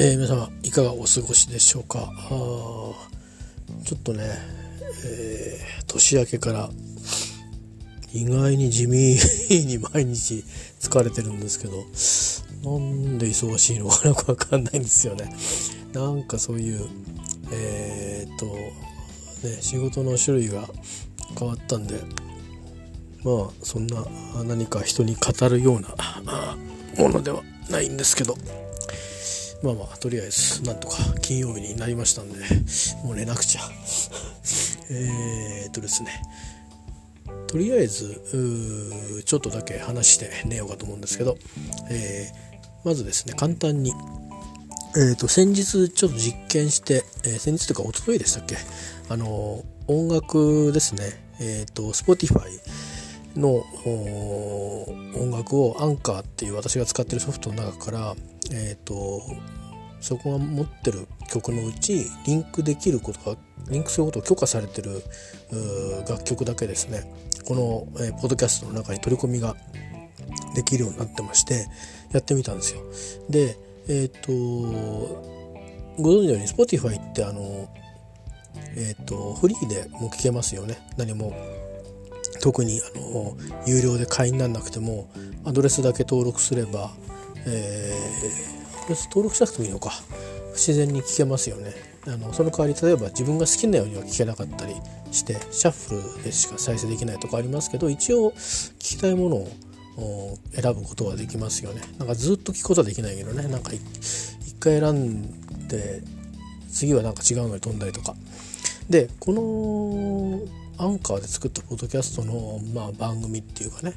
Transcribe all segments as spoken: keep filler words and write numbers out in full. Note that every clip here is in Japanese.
えー、皆様いかがお過ごしでしょうか。あちょっとね、えー、年明けから意外に地味に毎日疲れてるんですけど、なんで忙しいのかよくわかんないんですよね。なんかそういうえー、っとね仕事の種類が変わったんで、まあそんな何か人に語るようなものではないんですけど、まあまあとりあえずなんとか金曜日になりましたんで、もう寝なくちゃえーっとですねとりあえずちょっとだけ話して寝ようかと思うんですけど、えー、まずですね簡単に、えー、と先日ちょっと実験して、えー、先日というか一昨日でしたっけ、あのー、音楽ですね、えー、と Spotify の音楽を Anchor っていう私が使ってるソフトの中から、えー、とそこが持ってる曲のうちリンクできることがリンクすることを許可されてる楽曲だけですね、この、えー、ポッドキャストの中に取り込みができるようになってまして、やってみたんですよ。で、えー、とご存知のように Spotify ってあの、えー、とフリーでも聴けますよね。何も特にあの有料で会員にならなくてもアドレスだけ登録すれば、えー、アドレス登録しなくてもいいのか、自然に聴けますよね。あのその代わり例えば自分が好きなようには聴けなかったりしてシャッフルでしか再生できないとかありますけど、一応聴きたいものを選ぶことはできますよね。なんかずっと聴くことはできないけどね、なんか一回選んで次はなんか違うのに飛んだりとかで、このアンカーで作ったポッドキャストの、まあ、番組っていうかね、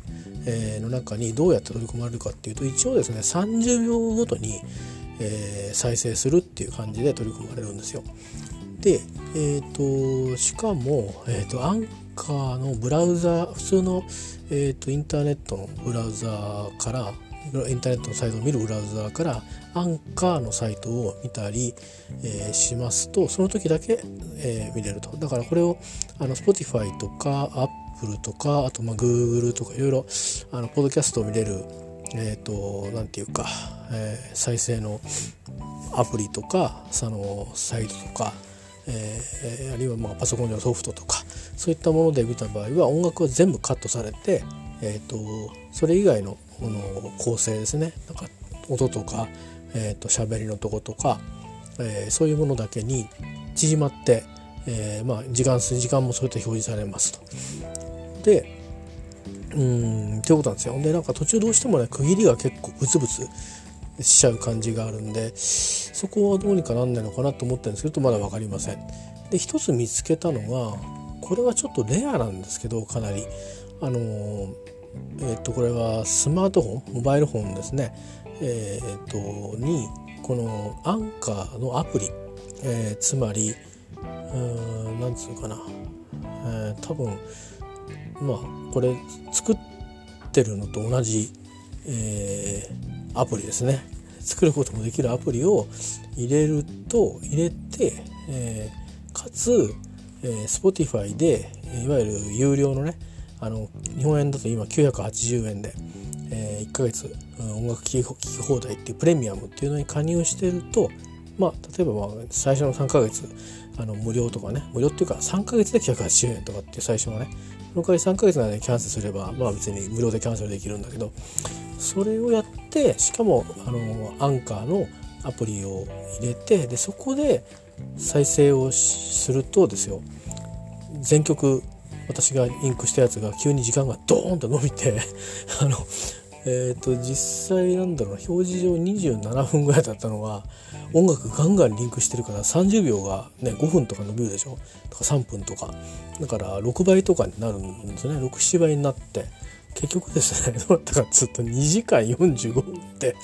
えー、の中にどうやって取り込まれるかっていうと、一応ですねさんじゅうびょうごとにえー、再生するっていう感じで取り組まれるんですよ。で、えー、としかも、えー、とアンカーのブラウザ普通の、えー、とインターネットのブラウザからインターネットのサイトを見るブラウザからアンカーのサイトを見たり、えー、しますと、その時だけ、えー、見れると。だからこれをあの Spotify とか Apple とかあとまあ Google とかいろいろあのポッドキャストを見れるえーと、なんていうか、えー、再生のアプリとかそのサイトとか、えー、あるいはまあパソコンのソフトとかそういったもので見た場合は音楽は全部カットされて、えーと、それ以外の、この構成ですね、なんか音とか、えーと、喋りのとことか、えー、そういうものだけに縮まって、えーまあ、時間、時間もそれと表示されますと。でうんということなんですよ。でなんか途中どうしてもね区切りが結構ブツブツしちゃう感じがあるんで、そこはどうにかなんないのかなと思ってるんですけどまだ分かりません。で一つ見つけたのが、これはちょっとレアなんですけどかなりあのー、えー、っとこれはスマートフォンモバイルフォンですね、えー、っとにこのアンカーのアプリ、えー、つまりうーんなんつうかな、えー、多分まあ、これ作ってるのと同じ、えー、アプリですね。作ることもできるアプリを入れると入れて、えー、かつ、えー、Spotify でいわゆる有料のねあの日本円だと今きゅうひゃくはちじゅうえんで、えー、いっかげつ音楽聴き放題っていうプレミアムっていうのに加入してると、まあ、例えばまあ最初のさんかげつあの無料とかね、無料っていうかさんかげつできゅうひゃくはちじゅうえんとかっていう最初はね、その代わりさんかげつなのでキャンセルすればまあ別に無料でキャンセルできるんだけど、それをやってしかもあのアンカーのアプリを入れて、でそこで再生をするとですよ、全曲私がインクしたやつが急に時間がドーンと伸びてあのえー、と実際なんだろう表示上にじゅうななふんぐらいだったのが音楽ガンガンリンクしてるからさんじゅうびょうが、ね、ごふんとか伸びるでしょ、とかさんぷんとかだからろくばいとかになるんですね。ろく、ななばいになって結局ですねどうだったかずっとにじかんよんじゅうごふんって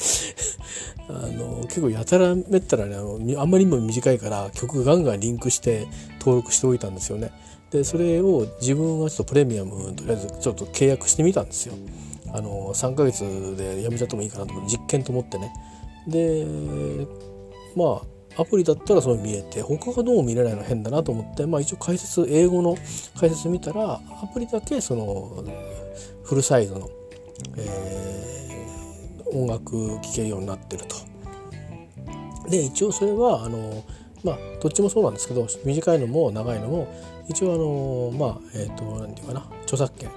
あの結構やたらめったらね あ, のあんまりにも短いから曲ガンガンリンクして登録しておいたんですよね。でそれを自分はちょっとプレミアムとりあえずちょっと契約してみたんですよ。あのさんかげつでやめちゃってもいいかなと思って実験と思ってね。でまあアプリだったらそれ見えて他がどうも見れないの変だなと思って、まあ、一応解説英語の解説見たらアプリだけそのフルサイズの、えー、音楽聴けるようになってると。で一応それはあの、まあ、どっちもそうなんですけど、短いのも長いのも一応あの、まあえー、となんていうかな、著作権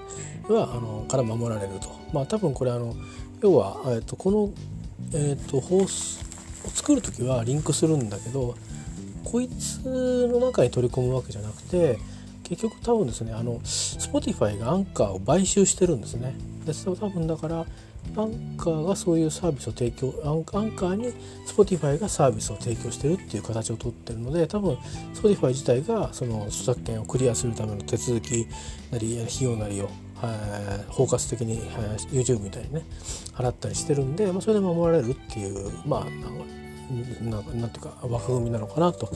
はあのから守られると、まあ、多分これあの要は、えー、とこの、えー、と放送を作るときはリンクするんだけど、こいつの中に取り込むわけじゃなくて、結局多分ですね、あの Spotify がアンカーを買収してるんですね。で多分だからアンカーがそういうサービスを提供、アンカーに Spotify がサービスを提供してるっていう形を取ってるので、多分 Spotify 自体がその著作権をクリアするための手続きなり費用なりを包括的に YouTube みたいにね払ったりしてるんで、まあ、それで守られるっていう、まあな, なんていうか枠組みなのかなと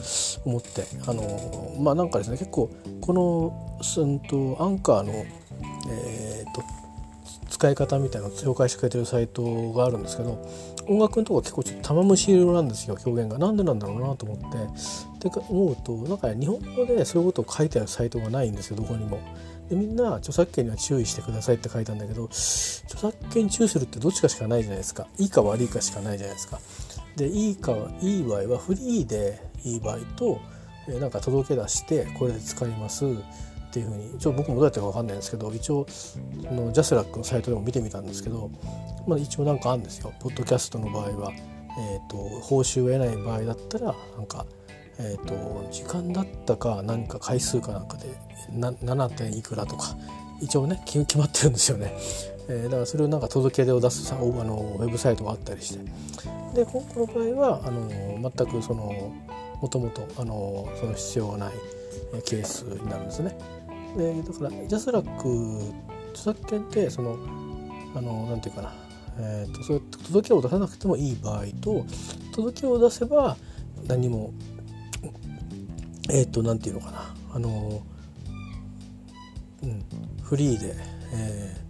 思って、あのまあなんかですね、結構このすんとアンカーの、えー、と使い方みたいなのを紹介してくれてるサイトがあるんですけど、音楽のところ結構ちょっと玉虫色なんですよ、表現が。なんでなんだろうなと思ってって思うと、なんか日本語でそういうことを書いてあるサイトがないんですよ、どこにも。でみんな著作権には注意してくださいって書いたんだけど、著作権注意するってどっちかしかないじゃないですか。いいか悪いかしかないじゃないですか。でいいかいい場合はフリーでいい場合と、えー、なんか届け出してこれで使いますっていうふうに、ちょっと僕もどうやってるか分かんないんですけど、一応のジャスラックのサイトでも見てみたんですけど、まあ、一応なんかあるんですよ。ポッドキャストの場合は、えー、と報酬を得ない場合だったらなんか、えー、と時間だったか何か回数かなんかでな なな. いくらとか一応ね決まってるんですよね。えー、だからそれをなんか届け出を出すさあのウェブサイトがあったりして、でこの場合はあの全くそのもともとあのその必要がないケースになるんですね。でだからジャスラック著作権ってそのあのなんていうかな、えー、とそれ届けを出さなくてもいい場合と、届けを出せば何もえっ、ー、となんていうのかな、あの、うん、フリーで、えー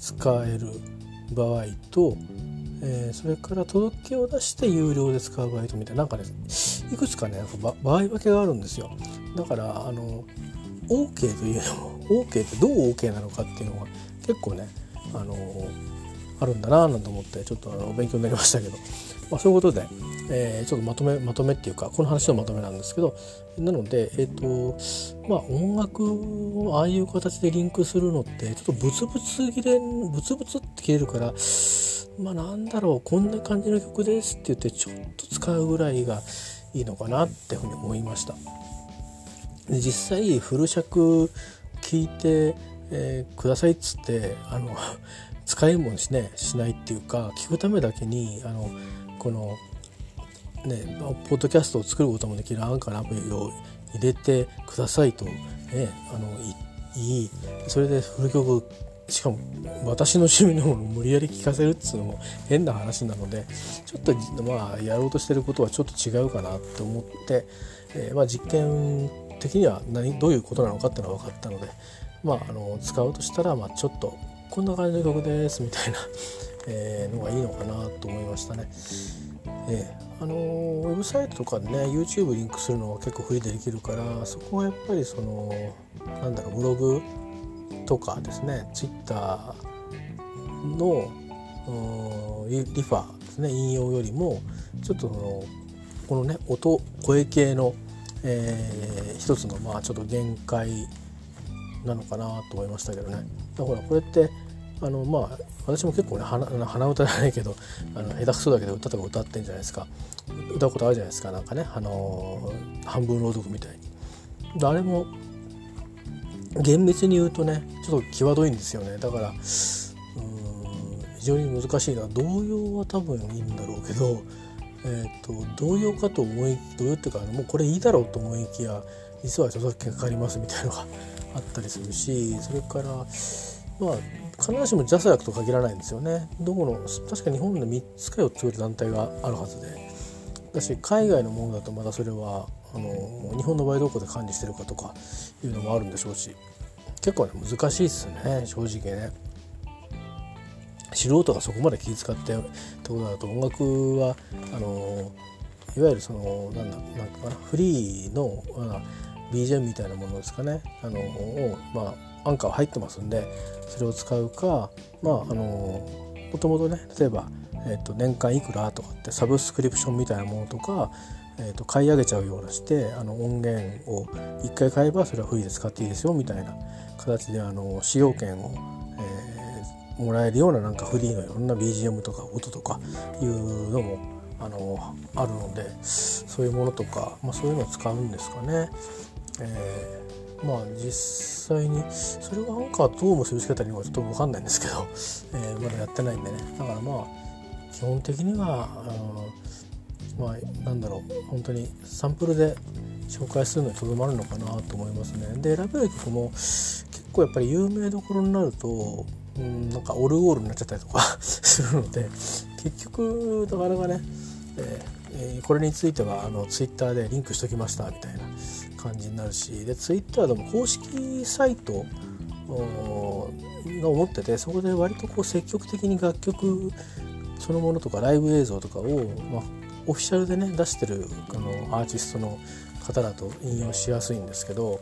使える場合と、えー、それから届けを出して有料で使う場合とみたいな、なんかねいくつかね場合分けがあるんですよ。だからあの OK というのも OK ってどう OK なのかっていうのが結構ねあのあるんだなぁなんて思って、ちょっとあの勉強になりましたけど、まあ、そういうことで、えー、ちょっとまとめまとめっていうかこの話のまとめなんですけど、なのでえっとまあ音楽をああいう形でリンクするのってちょっとブツブツ切れブツブツって切れるから、まあなんだろうこんな感じの曲ですって言ってちょっと使うぐらいがいいのかなってふうに思いました。で実際フル尺聞いて、えー、くださいっつってあの使いもしねしないっていうか、聞くためだけにあのこのねポッドキャストを作ることもできるアンカーのアプリを入れてくださいと、ね、あのいいそれでフル曲しかも私の趣味のものを無理やり聴かせるっていうのも変な話なので、ちょっとまあやろうとしてることはちょっと違うかなって思って、えー、まあ実験的には何どういうことなのかっていうのは分かったので、まああの使うとしたらまあちょっとこんな感じの曲ですみたいなのがいいのかなと思いましたね。えー、あのー、ウェブサイトとかでね YouTube リンクするのは結構フリーでできるから、そこはやっぱりそのなんだろうブログとかですね Twitter のリファですね引用よりもちょっとそのこのね音声系の、えー、一つのまあちょっと限界なのかなと思いましたけどね。だからこれってあのまあ私も結構ね 鼻, 鼻歌じゃないけどあの下手くそだけど歌とか歌ってんじゃないですか、歌うことあるじゃないですか、なんかねあの半分朗読みたいに。であれも厳密に言うとねちょっと際どいんですよね。だからうーん非常に難しいな。童謡は多分いいんだろうけど、えー、と童謡かと思い童謡っていうかもうこれいいだろうと思いきや実は著作権かかりますみたいなのがあったりするし、それからまあ必ずしもジャスラックと限らないんですよね。どこの確か日本でみっつかよっつぐらい団体があるはずで、だし海外のものだとまだそれはあの日本の場合どこで管理してるかとかいうのもあるんでしょうし、結構ね難しいですね正直ね。素人がそこまで気遣ってってことだと音楽はあのいわゆるそのなんだなんかなフリーのビージーエム みたいなものですかね、あのをまあアンカーは入ってますんでそれを使うか、まああのもともとね例えば、ええっと、年間いくらとかってサブスクリプションみたいなものとか、えっと、買い上げちゃうようなしてあの音源をいっかい買えばそれはフリーで使っていいですよみたいな形であの使用権を、えー、もらえるようななんかフリーのいろんな ビージーエム とか音とかいうのもあのあるので、そういうものとか、まあ、そういうのを使うんですかね。えー、まあ実際にそれがアンカーどうも結びつけたりはちょっと分かんないんですけど、えー、まだやってないんでね。だからまあ基本的にはあまあなんだろう、本当にサンプルで紹介するのにとどまるのかなと思いますね。で、選べる曲も結構やっぱり有名どころになると、うん、なんかオルゴールになっちゃったりとかするので、結局なかなかね、えー、これについてはあのツイッターでリンクしときましたみたいな感じになるし、でツイッターでも公式サイトが持ってて、そこで割とこう積極的に楽曲そのものとかライブ映像とかを、まあ、オフィシャルでね出してるあのアーティストの方だと引用しやすいんですけど、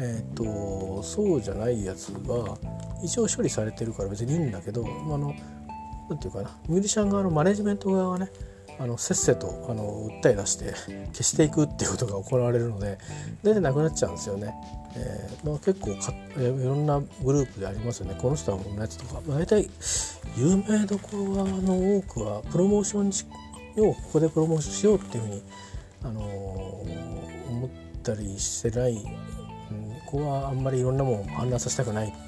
えー、とそうじゃないやつは一応処理されてるから別にいいんだけど、あのなんていうかな、ミュージシャン側のマネジメント側はね、あのせっせとあの訴え出して消していくっていうことが行われるので、出てなくなっちゃうんですよね。えー、結構かいろんなグループでありますよね。この人はこんなやつとか、大体有名どころの多くはプロモーションをここでプロモーションしようっていうふうに、あのー、思ったりしてない。ここはあんまりいろんなものを氾濫させたくないっていう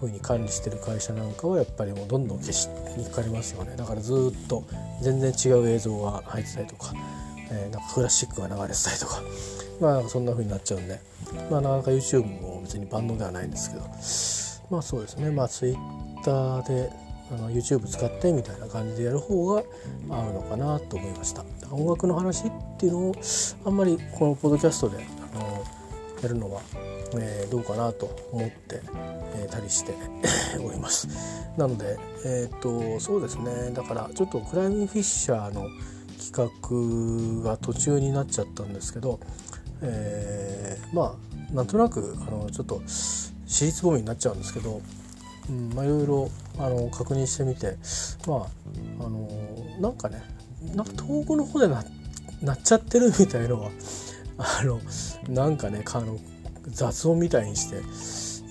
ふうに管理してる会社なんかはやっぱりもうどんどん消しにかかりますよね。だからずっと全然違う映像が入ってたりとか、えー、なんかクラシックが流れてたりとか、まあそんなふうになっちゃうんで、まあなかなか YouTube も別に万能ではないんですけど、まあそうですね、まあ Twitter であの YouTube 使ってみたいな感じでやる方が合うのかなと思いました。音楽の話っていうのをあんまりこのポッドキャストであのやるのは、えー、どうかなと思って、えー、たりしております。なので、えー、とそうですね、だからちょっとクライミングフィッシャーの企画が途中になっちゃったんですけど、えー、まあなんとなくあのちょっと私立ボミになっちゃうんですけど、うん、まあいろいろあの確認してみて、まああのなんかね、なんか東北の方で な, なっちゃってるみたいのは。あのなんかねあの雑音みたいにして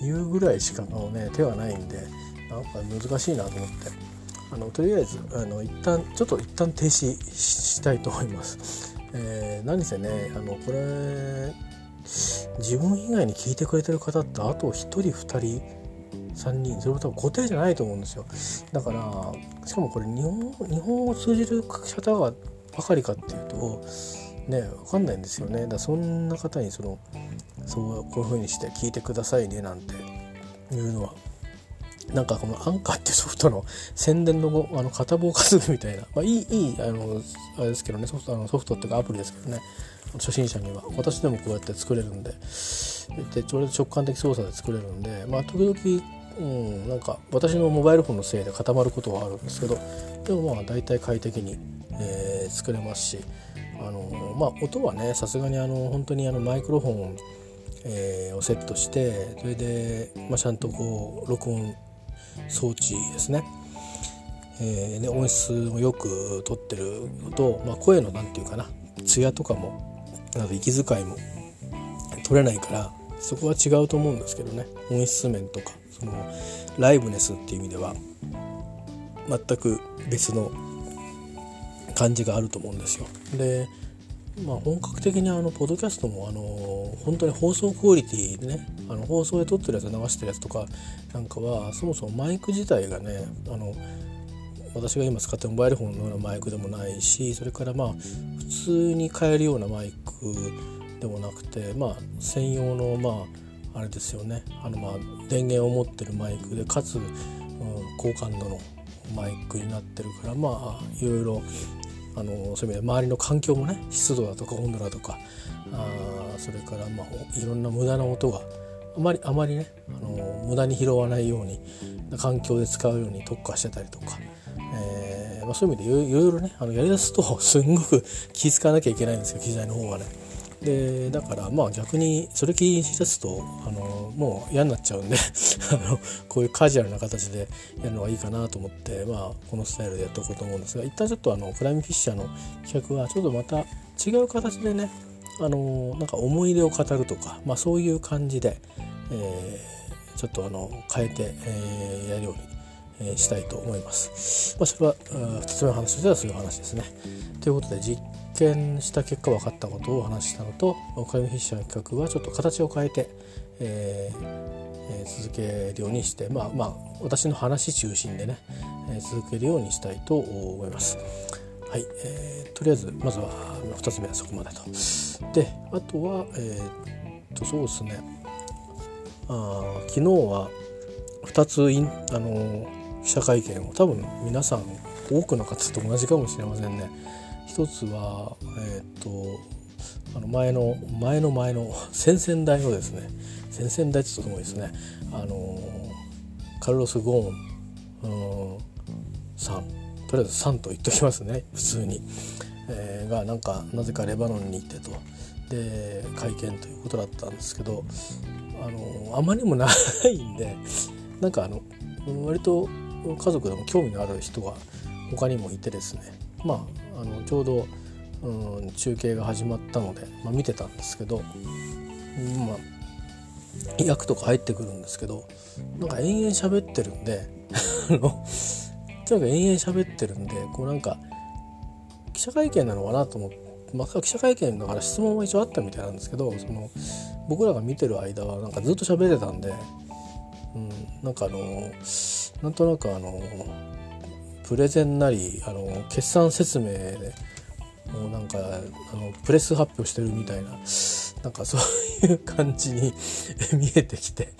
言うぐらいしかの、ね、手はないんで、なんか難しいなと思って、あのとりあえずあの一旦ちょっと一旦停止 し, したいと思います。えー、何せね、あのこれ自分以外に聞いてくれてる方ってあとひとりふたりさんにん、それも多分固定じゃないと思うんですよ。だからしかもこれ日本、日本を通じる方がばかりかっていうとね、分かんないんですよね。だからそんな方にそのそうこういう風にして聞いてくださいねなんていうのは、なんかこのアンカーっていうソフトの宣伝の、あの片棒担ぐみたいな、まあ、いいいいあのあれですけどね、ソフトあのソフトっていうかアプリですけどね、初心者には私でもこうやって作れるんで、でちょうど直感的操作で作れるんで、まあ時々。うん、なんか私のモバイルフォンのせいで固まることはあるんですけど、でもまあ大体快適に、えー、作れますし、あのまあ音はねさすがにあの本当にあのマイクロフォン、えー、をセットして、それで、まあ、ちゃんとこう録音装置ですね、えー、で音質もよく取ってるのと、まあ、声のなんていうかな、ツヤとかもなんか息遣いも取れないから、そこは違うと思うんですけどね、音質面とかそのライブネスっていう意味では全く別の感じがあると思うんですよ。で、まあ、本格的にあのポッドキャストもあの本当に放送クオリティでね、あの放送で撮ってるやつ流してるやつとかなんかは、そもそもマイク自体がね、あの私が今使ってるモバイルフォンのようなマイクでもないし、それからまあ普通に買えるようなマイクでもなくて、まあ専用のまああれですよね、あのまあ電源を持ってるマイクで、かつ、うん、高感度のマイクになってるから、まあいろいろあのそういう意味で周りの環境もね、湿度だとか温度だとか、あそれからまあいろんな無駄な音があまりあまりね、あの無駄に拾わないように環境で使うように特化してたりとか、えーまあ、そういう意味でいろいろね、あのやりだすとすんごく気遣わなきゃいけないんですよ、機材の方はね。でだからまあ逆にそれ気にしだすとあのもう嫌になっちゃうんであのこういうカジュアルな形でやるのがいいかなと思って、まあ、このスタイルでやっておこうと思うんですが、一旦ちょっとあのクライムフィッシャーの企画はちょっとまた違う形でね、あのなんか思い出を語るとか、まあ、そういう感じで、えー、ちょっとあの変えて、えー、やるようにしたいと思います。まあ、それはふたつめの話としてはそういう話ですね。ということで実験した結果分かったことをお話ししたのと、クライムフィッシャーの企画はちょっと形を変えて、えー、続けるようにして、まあまあ私の話中心でね、続けるようにしたいと思います。はい、えー、とりあえずまずはふたつめはそこまでと。で、あとは、えー、っとそうですね。あー、昨日はふたつインあのー記者会見を多分皆さん多くの方と同じかもしれませんね。一つは、えー、とあの前の前の前の先々代のですね先々代とともにですね、あのカルロス・ゴーンさん、とりあえずさんと言っときますね、普通に、えー、がなんかなぜかレバノンに行ってとで会見ということだったんですけど、あのあまりにもないんでなんかあの割と家族でも興味のある人が他にもいてですね、まあ、あのちょうど、うん、中継が始まったので、まあ、見てたんですけど、まあ、役とか入ってくるんですけど、なんか延々喋ってるんであのとにかく延々喋ってるんで、こうなんか記者会見なのかなと思って、まあ、記者会見だから質問は一応あったみたいなんですけど、その僕らが見てる間はなんかずっと喋ってたんで、うん、なんかあのなんとなくあのプレゼンなりあの決算説明でもうなんかあのプレス発表してるみたいな、なんかそういう感じに見えてきて、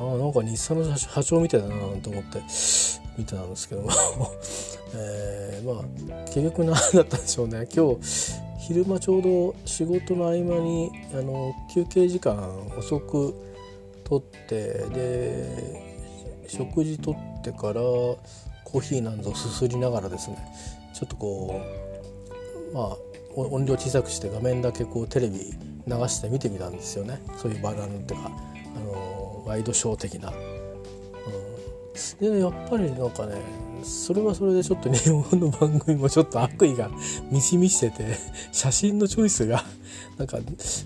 あなんか日産の波長みたいだなと思って見てたんですけどもえまあ結局何だったんでしょうね。今日昼間ちょうど仕事の合間にあの休憩時間遅く取ってで食事取ってからコーヒーなんぞすすりながらですね、ちょっとこうまあ音量小さくして画面だけこうテレビ流して見てみたんですよね。そういうバランとかあのワイドショー的な、うん、で、ね、やっぱりなんかねそれはそれでちょっと日本の番組もちょっと悪意がみじみしてて写真のチョイスがなんか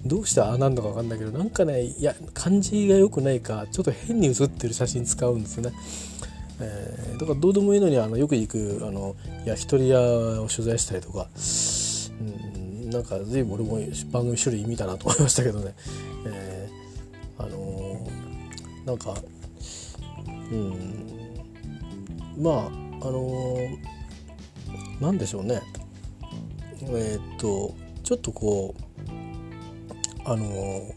どうしてああなんだか分かんないけど、なんかねいや感じが良くないかちょっと変に写ってる写真使うんですね、えー、だからどうでもいいのにあのよく行くあの焼き鳥屋を取材したりとか、うん、なんか随分俺も番組種類見たなと思いましたけどね、えー、あのー、なんかうんまああのー、なんでしょうね、えー、っとちょっとこうあのー、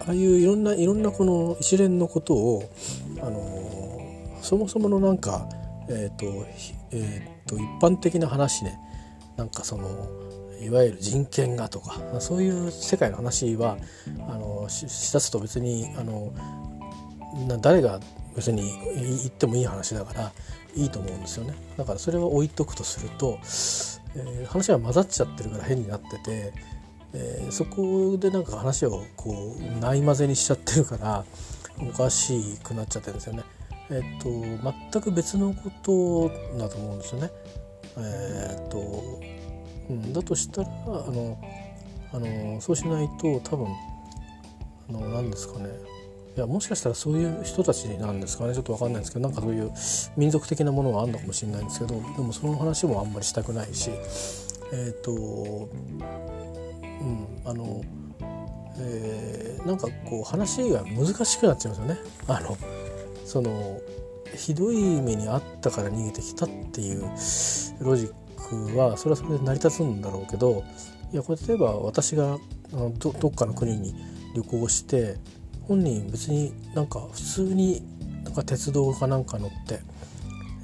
ああいういろんないろんなこの一連のことを、あのー、そもそものなんかえー、っと、えー、っと一般的な話ね、なんかそのいわゆる人権がとかそういう世界の話はあのー、し, しだすと別にあのな誰が別に言ってもいい話だからいいと思うんですよね。だからそれを置いとくとすると、えー、話が混ざっちゃってるから変になってて、えー、そこでなんか話をこうない混ぜにしちゃってるからおかしくなっちゃってるんですよね。えー、と全く別のことだと思うんですよね。えーとうん、だとしたらあのあのそうしないと多分あの何ですかね、いやもしかしたらそういう人たちなんですかね、ちょっと分かんないんですけど、なんかそういう民族的なものがあるのかもしれないんですけど、でもその話もあんまりしたくないし、えっとうんあの、えー、なんかこう話が難しくなっちゃいますよね。あのそのひどい目にあったから逃げてきたっていうロジックはそれはそれで成り立つんだろうけど、いやこれ例えば私があの ど, どっかの国に旅行して。本人別になんか普通になんか鉄道かなんか乗って、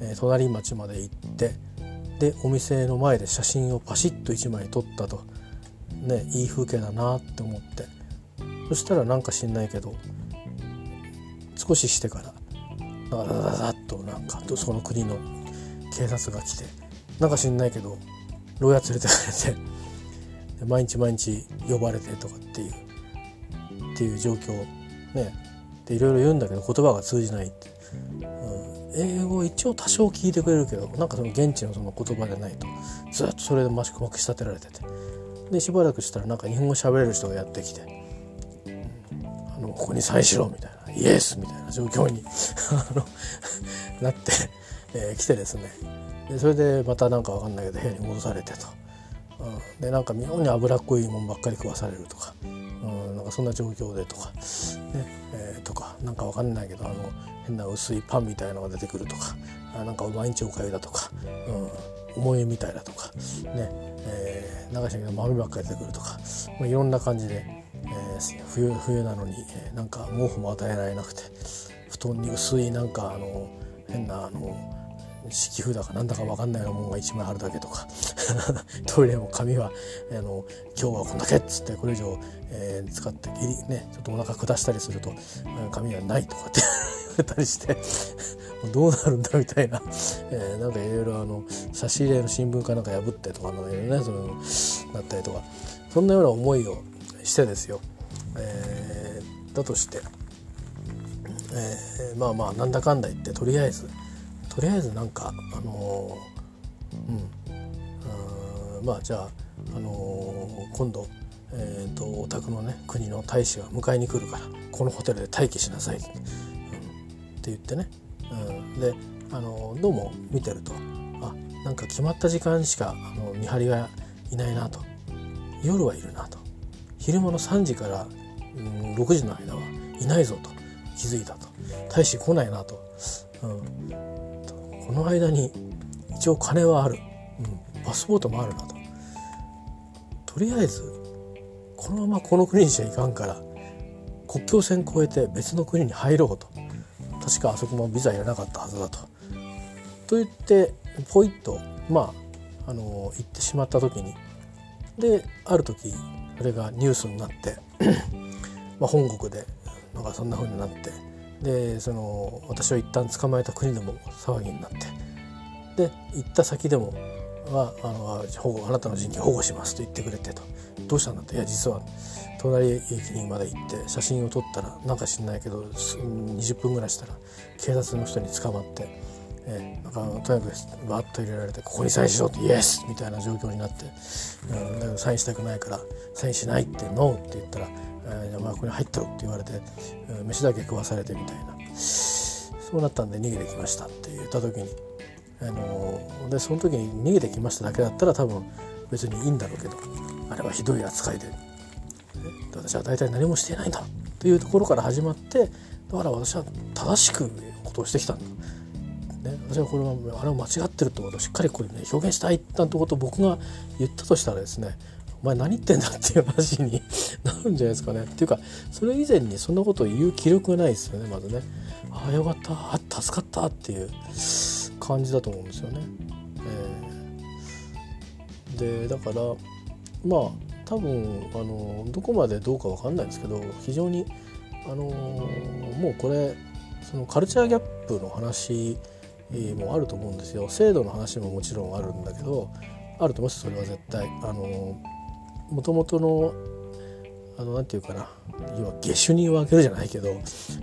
えー、隣町まで行ってでお店の前で写真をパシッといちまい撮ったと、ね、いい風景だなって思って、そしたらなんか知んないけど少ししてからダダダダッとなんかその国の警察が来てなんか知んないけど牢屋連れてかれてで毎日毎日呼ばれてとかっていうっていう状況ね、でいろいろ言うんだけど言葉が通じないって、うん、英語一応多少聞いてくれるけどなんかその現地のその言葉でないとずっとそれでましくまくし立てられてて、でしばらくしたらなんか日本語喋れる人がやってきて、あのここにサインしろみたいなイエスみたいな状況になって、えー、来てですね、でそれでまたなんか分かんないけど部屋に戻されてと、うん、でなんか妙に脂っこいもんばっかり食わされるとか、うん、なんかそんな状況でとか、ねえー、とかなんか分かんないけどあの変な薄いパンみたいなのが出てくるとか、あなんか毎日おかゆだとか、うん、思いみたいだとかね、えー、流しに豆ばっかり出てくるとか、まあ、いろんな感じで、えー、冬、冬なのに、えー、なんか毛布も与えられなくて布団に薄いなんかあの変なあの敷布だかなんだか分かんないようなもんがいちまいあるだけとかトイレも紙はあの今日はこんだけっつってこれ以上、えー、使ってギリ、ね、ちょっとお腹下したりすると紙はないとかって言われたりしてどうなるんだみたいな、えー、なんかいろいろあの差し入れの新聞かなんか破ってとかのようなね、そのなったりとかそんなような思いをしてですよ、えー、だとして、えー、まあまあなんだかんだ言ってとりあえずとりあえずなんかあのーうん、うんまあじゃあ、あのー、今度、えー、とお宅のね国の大使が迎えに来るからこのホテルで待機しなさいって、うん、って言ってね、うん、で、あのー、どうも見てるとあなんか決まった時間しかあの見張りがいないなと、夜はいるなと、昼間のさんじから、うん、ろくじの間はいないぞと気づいたと、大使来ないなと、うんこの間に一応金はある、うん、パスポートもあるなと、とりあえずこのままこの国にしちゃいかんから国境線越えて別の国に入ろうと、確かあそこもビザいらなかったはずだとと言ってポイッとまあ、あのー、行ってしまった時にである時あれがニュースになってまあ本国でなんかそんな風になって。でその私を一旦捕まえた国でも騒ぎになってで行った先でもは あ, の保護あなたの人権保護しますと言ってくれてと、どうしたんだっていや実は隣駅にまで行って写真を撮ったらなんか知んないけどにじゅっぷんぐらいしたら警察の人に捕まって、えー、なんかとにかくバーッと入れられてここにサインしろってイエスみたいな状況になって、うん、だけどサインしたくないからサインしないってノーって言ったらえー、まあここに入ったろって言われて、うん、飯だけ食わされてみたいなそうなったんで逃げてきましたって言った時に、あのー、でその時に逃げてきましただけだったら多分別にいいんだろうけどあれはひどい扱いで私は大体何もしていないんだというところから始まってだから私は正しくことをしてきたんだ、ね、私はこれはあれは間違ってるってことをしっかりこれ、ね、表現したいなんてことを僕が言ったとしたらですねお前何言ってんだっていう話になるんじゃないですかね。っていうかそれ以前にそんなことを言う気力がないですよねまずね。ああよかったあ助かったっていう感じだと思うんですよね。えー、でだからまあ多分あのどこまでどうか分かんないんですけど非常にあのもうこれそのカルチャーギャップの話もあると思うんですよ。制度の話ももちろんあるんだけどあると思うんですよそれは絶対あの。もともとのあのなんていうかな要は下手人を開けるじゃないけど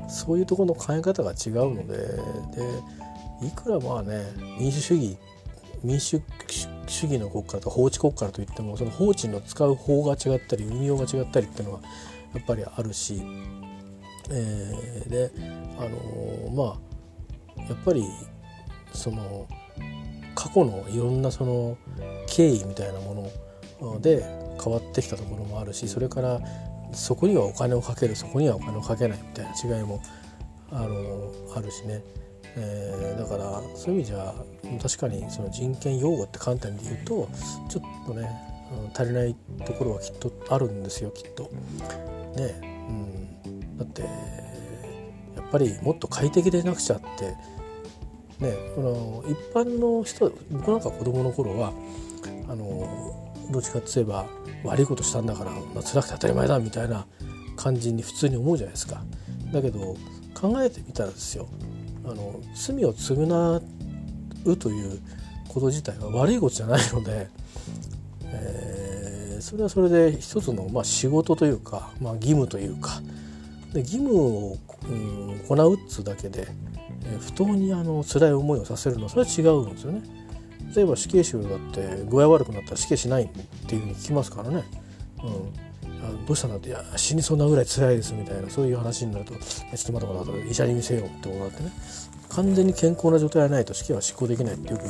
そういうところの考え方が違うので、でいくらまあね民主主義民主主義の国家と法治国家といってもその法治の使う法が違ったり運用が違ったりっていうのはやっぱりあるし、えー、であのまあやっぱりその過去のいろんなその経緯みたいなもので変わってきたところもあるしそれからそこにはお金をかけるそこにはお金をかけないみたいな違いも あの、あるしね、えー、だからそういう意味じゃ確かにその人権擁護って観点で言うとちょっとね足りないところはきっとあるんですよきっと、ねうん、だってやっぱりもっと快適でなくちゃって、ね、この一般の人僕なんか子供の頃はあのどっちかといえば悪いことしたんだから、まあ、辛くて当たり前だみたいな感じに普通に思うじゃないですか。だけど考えてみたらですよあの罪を償うということ自体は悪いことじゃないので、えー、それはそれで一つのまあ仕事というか、まあ、義務というかで義務を、うん、行うっつうだけで不当にあの辛い思いをさせるのはそれは違うんですよね。例えば死刑囚だって具合悪くなったら死刑しないっていうふうに聞きますからね、うん、あどうしたんだっていや死にそうなぐらい辛いですみたいなそういう話になるとちょっとまだまだ医者に見せようってことだってね完全に健康な状態がないと死刑は執行できないってよく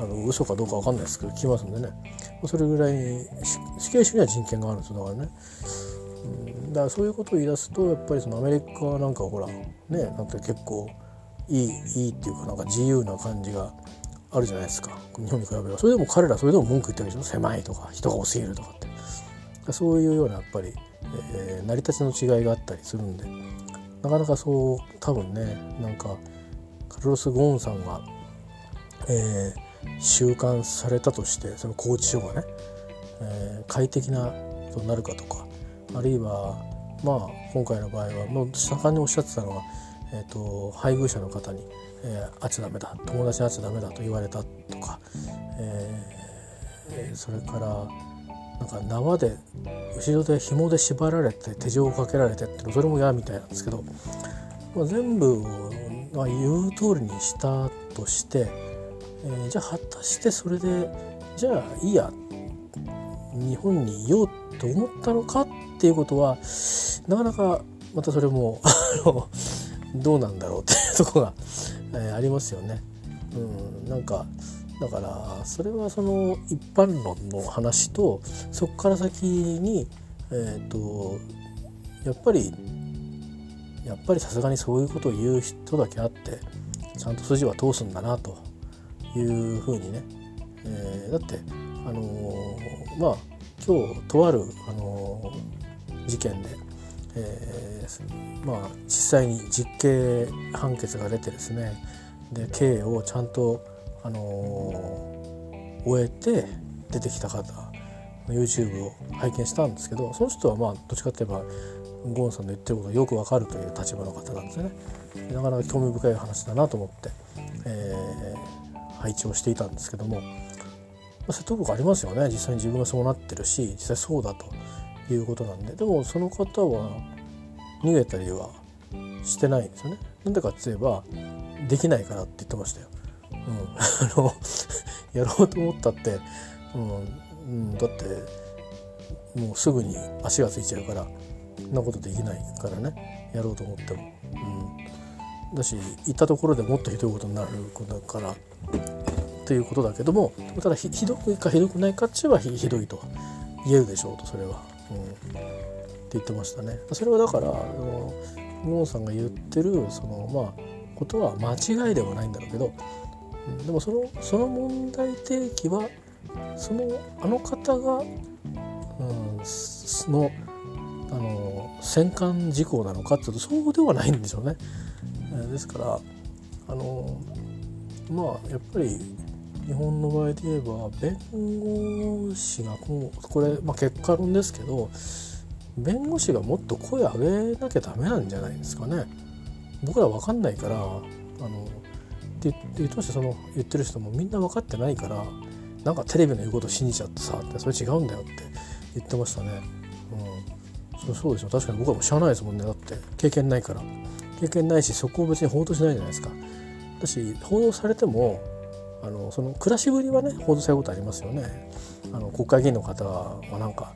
あの嘘かどうか分かんないですけど聞きますんでねそれぐらい死刑囚には人権があるんですよだからね、うん、だからそういうことを言い出すとやっぱりそのアメリカなんかほらねなんて結構いい、いいっていうかなんか自由な感じがあるじゃないですか日本に比べればそれでも彼らそれでも文句言ってるでしょ狭いとか人が多すぎるとかってそういうようなやっぱり、えー、成り立ちの違いがあったりするんでなかなかそう多分ねなんかカルロス・ゴーンさんが、えー、収監されたとしてその拘置所がね、えー、快適なことになるかとかあるいはまあ今回の場合はもう盛んにおっしゃってたのはえー、と配偶者の方に、えー、あっちゃダメだ友達にあっちゃダメだと言われたとか、えー、それからなんか縄で後ろで紐で縛られて手錠をかけられてってそれも嫌みたいなんですけど、まあ、全部を言う通りにしたとして、えー、じゃあ果たしてそれでじゃあいいや日本にいようと思ったのかっていうことはなかなかまたそれもあのどうなんだろうっていうところが、えー、ありますよね、うん、なんかだからそれはその一般論の話とそこから先に、えー、とやっぱりやっぱりさすがにそういうことを言う人だけあってちゃんと筋は通すんだなというふうにね、えー、だってあのー、まあ今日とある、あのー、事件でえーまあ、実際に実刑判決が出てですねで刑をちゃんと、あのー、終えて出てきた方 YouTube を拝見したんですけどその人はまあどっちかといえばゴーンさんの言ってることがよくわかるという立場の方なんですよねなかなか興味深い話だなと思って、えー、拝聴していたんですけども、まあ、説得力ありますよね実際に自分がそうなってるし実際そうだということなんで、でもその方は逃げたりはしてないんですよね。なんでかって言えばできないからって言ってましたよ。うん、あのやろうと思ったって、うん、だってもうすぐに足がついちゃうからそんなことできないからねやろうと思っても、うん、だし行ったところでもっとひどいことになることだからということだけどもただ ひ, ひどいかひどくないかっちは ひ, ひどいと言えるでしょうとそれは。うん、って言ってましたね。それはだからゴーンさんが言ってるその、まあ、ことは間違いではないんだろうけど、うん、でもその、その問題提起はそのあの方が、うん、そのあの戦艦事項なのかっていうとそうではないんでしょうね。ですからあのまあやっぱり日本の場合で言えば弁護士がこうこれ、まあ、結果論ですけど弁護士がもっと声を上げなきゃダメなんじゃないですかね。僕ら分かんないからあのって言ってましたその言ってる人もみんな分かってないからなんかテレビの言うことを信じちゃってさってそれ違うんだよって言ってましたね、うん、そう、そうですよ確かに僕らも知らないですもんねだって経験ないから経験ないしそこを別に報道しないじゃないですかだし報道されてもあのその暮らしぶりはね報道されることありますよね。あの国会議員の方はなんか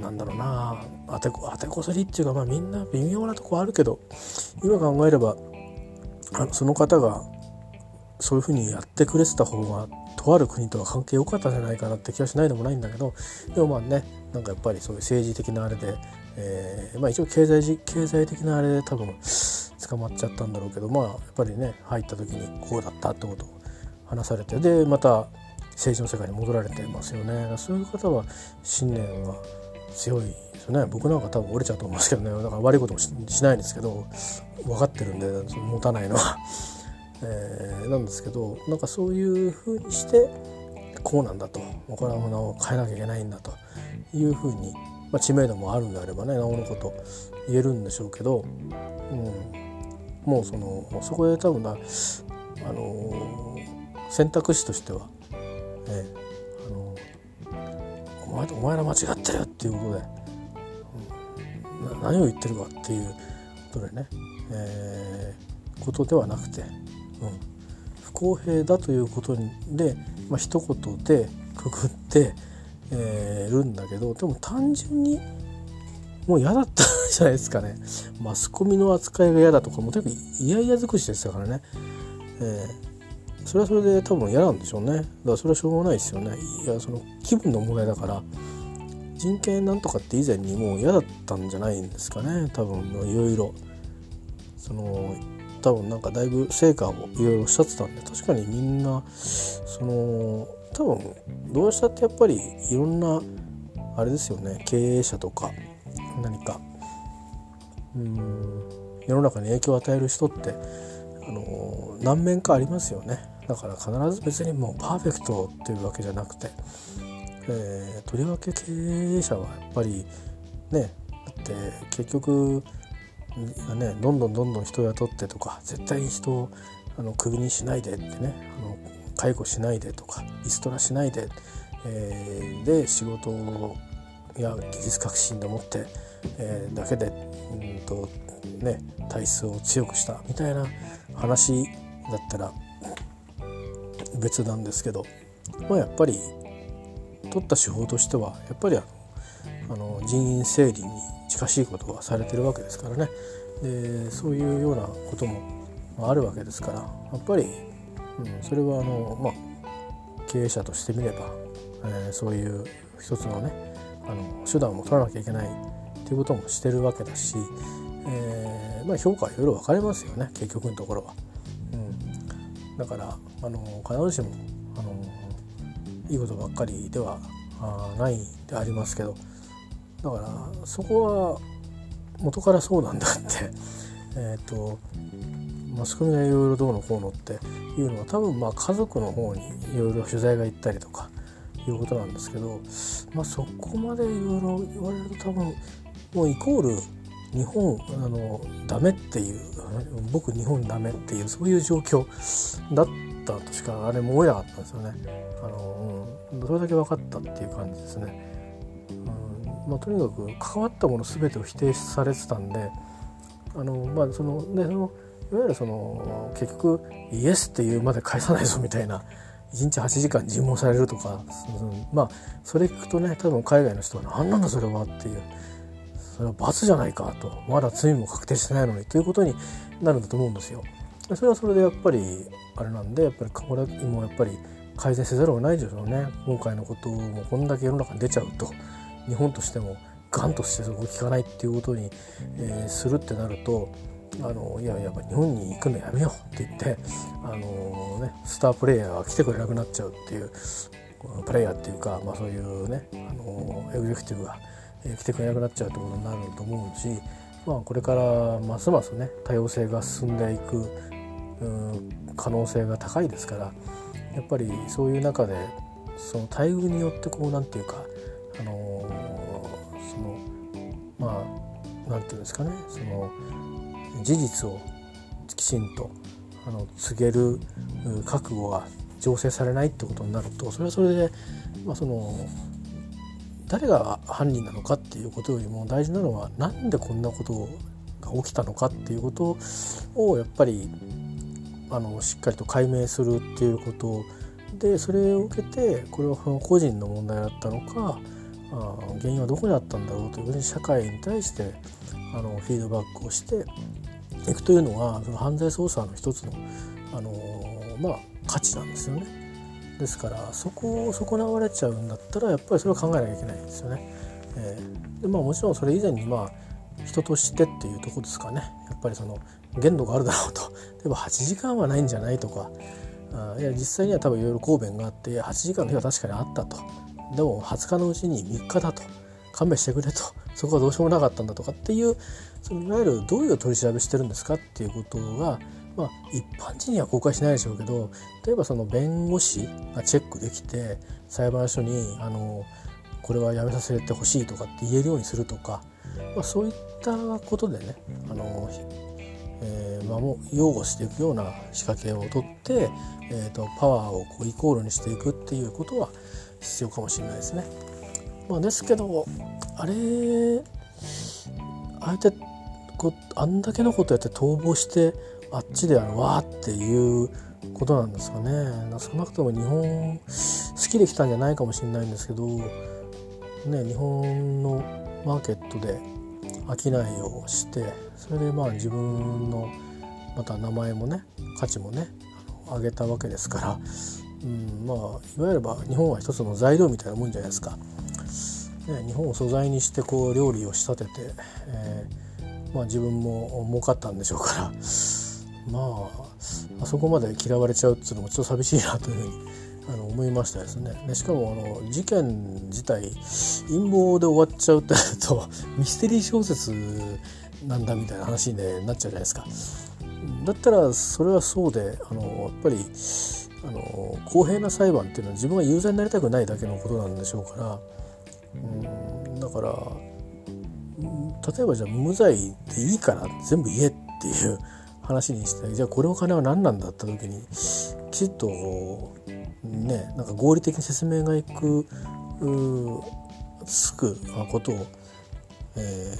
なんだろうな当てこ、当てこそりっていうか、まあ、みんな微妙なとこあるけど今考えればあのその方がそういうふうにやってくれてた方がとある国とは関係良かったんじゃないかなって気はしないでもないんだけどでもまあねなんかやっぱりそういう政治的なあれで、えーまあ、一応経済、経済的なあれで多分捕まっちゃったんだろうけどまあやっぱりね入った時にこうだったってことを話されてでまた政治の世界に戻られてますよね。そういう方は信念が強いですよね。僕なんか多分折れちゃうと思うんですけどねだから悪いことも し, しないんですけど分かってるんで持たないのは、えー、なんですけどなんかそういう風にしてこうなんだとこれはものを変えなきゃいけないんだという風に、まあ、知名度もあるんであればねなおのこと言えるんでしょうけど、うん、もうそのそこで多分なあの選択肢としては、ね、あのお前とお前ら間違ってるっていうことで、うん、何を言ってるかっていうことでね、えー、ことではなくて、うん、不公平だということで、まあ、一言でくくって、えー、るんだけど、でも単純にもう嫌だったじゃないですかね。マスコミの扱いが嫌だとか、もうとにかくいやいや尽くしでしたからね、えー、それはそれで多分嫌なんでしょうね。だからそれはしょうがないですよね。いや、その気分の問題だから、人権なんとかって以前にもう嫌だったんじゃないんですかね、多分。いろいろその多分なんかだいぶ成果をいろいろおっしゃってたんで、確かにみんなその多分どうしたってやっぱりいろんなあれですよね、経営者とか何かうーん世の中に影響を与える人って、あのー、何面かありますよね。だから必ず別にもうパーフェクトっていうわけじゃなくて、えー、とりわけ経営者はやっぱりね、だって結局ね、どんどんどんどん人を雇ってとか、絶対に人をあのクビにしないでってね、あの解雇しないでとか、リストラしないで、えー、で仕事をいや技術革新でもって、えー、だけで、うんとね、体質を強くしたみたいな話だったら別なんですけど、まあ、やっぱり取った手法としてはやっぱりあの、あの人員整理に近しいことがされてるわけですからね。でそういうようなこともあるわけですから、やっぱり、うん、それはあの、まあ、経営者としてみれば、えー、そういう一つのねあの手段を取らなきゃいけないっていうこともしてるわけだし、えーまあ、評価はいろいろ分かれますよね、結局のところは、うん、だからあの必ずしもあのいいことばっかりではないでありますけど、だからそこは元からそうなんだってえとマスコミがいろいろどうのこうのっていうのは多分まあ家族の方にいろいろ取材が行ったりとかいうことなんですけど、まあ、そこまでいろいろ言われると多分もうイコール日本あのダメっていう、僕日本ダメっていうそういう状況だったとしかあれも思えなかったんですよね。あの、うん、それだけ分かったっていう感じですね、うんまあ、とにかく関わったもの全てを否定されてたんで、あの、まあ、そのね、そのいわゆるその結局イエスっていうまで返さないぞみたいな、いちにちはちじかん尋問されるとか、まあそれ聞くとね、多分海外の人は何なんだそれはっていう、それは罰じゃないかと、まだ罪も確定してないのにということになるんだと思うんですよ。それはそれでやっぱりあれなんで、やっぱりこれもやっぱり改善せざるを得ないでしょうね。今回のこともこんだけ世の中に出ちゃうと、日本としてもガンとしてそこを聞かないっていうことに、えー、するってなると、あのいややっぱ日本に行くのやめようって言って、あのーね、スタープレイヤーが来てくれなくなっちゃうっていう、プレイヤーっていうか、まあ、そういうね、あのー、エグゼクティブが来てくれなくなっちゃうってことになると思うし、まあ、これからますますね多様性が進んでいく可能性が高いですから、やっぱりそういう中でその待遇によってこうなんていうか、あのー、そのまあなんていうんですかね、その事実をきちんとあの告げる覚悟が醸成されないってことになると、それはそれで、まあ、その誰が犯人なのかっていうことよりも大事なのは、なんでこんなことが起きたのかっていうことをやっぱりあのしっかりと解明するっていうことで、それを受けてこれは個人の問題だったのか、あ原因はどこにあったんだろうというふうに社会に対してあのフィードバックをしていくというのが、その犯罪捜査の一つの、あのーまあ、価値なんですよね。ですからそこを損なわれちゃうんだったらやっぱりそれは考えなきゃいけないんですよね、えーでまあ、もちろんそれ以前に、まあ、人としてっていうところですかね。やっぱりその限度があるだろうと、例えばはちじかんはないんじゃないとか、あいや実際には多分いろいろ抗弁があってはちじかんの日は確かにあったと、でもはつかのうちにみっかだと、勘弁してくれと、そこはどうしようもなかったんだとかっていう、そのいわゆるどういう取り調べしてるんですかっていうことが、まあ、一般人には公開しないでしょうけど、例えばその弁護士がチェックできて裁判所にあのこれはやめさせてほしいとかって言えるようにするとか、まあ、そういったことでね、あの、えーまあ、もう擁護していくような仕掛けを取って、えーと、パワーをこうイコールにしていくっていうことは必要かもしれないですね。まあ、ですけどあれあえてこあんだけのことやって逃亡してあっちであのわーっていうことなんですかね。少なくとも日本好きで来たんじゃないかもしれないんですけど、ね、日本のマーケットで商いをしてそれでまあ自分のまた名前もね価値もね上げたわけですから、うん、まあいわゆる日本は一つの材料みたいなもんじゃないですか、ね、日本を素材にしてこう料理を仕立てて、えーまあ、自分も儲かったんでしょうからまああそこまで嫌われちゃうっていうのもちょっと寂しいなというふうにあの思いましたですね。でしかもあの事件自体陰謀で終わっちゃうってなるとミステリー小説なんだみたいな話に、ね、なっちゃうじゃないですか。だったらそれはそうであのやっぱりあの公平な裁判っていうのは自分が有罪になりたくないだけのことなんでしょうから、うん、だから例えばじゃあ無罪でいいから全部言えっていう話にしてじゃあこれお金は何なんだった時にきちっとね、なんか合理的に説明がいくつくことを、え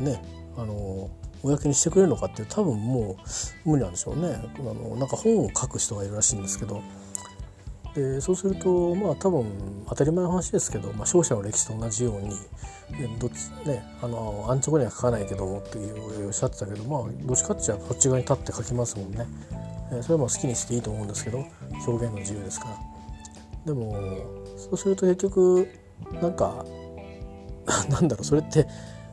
ーね、あの公にしてくれるのかって多分もう無理なんでしょうね。あのなんか本を書く人がいるらしいんですけど、でそうするとまあ多分当たり前の話ですけど、まあ、勝者の歴史と同じようにどっち、ね、あの安直には書かないけどもっていうおっしゃってたけど、まあ、どっちかって言ったらこっち側に立って書きますもんね。それはまあ好きにしていいと思うんですけど表現の自由ですから。でもそうすると結局なんかなんだろうそれって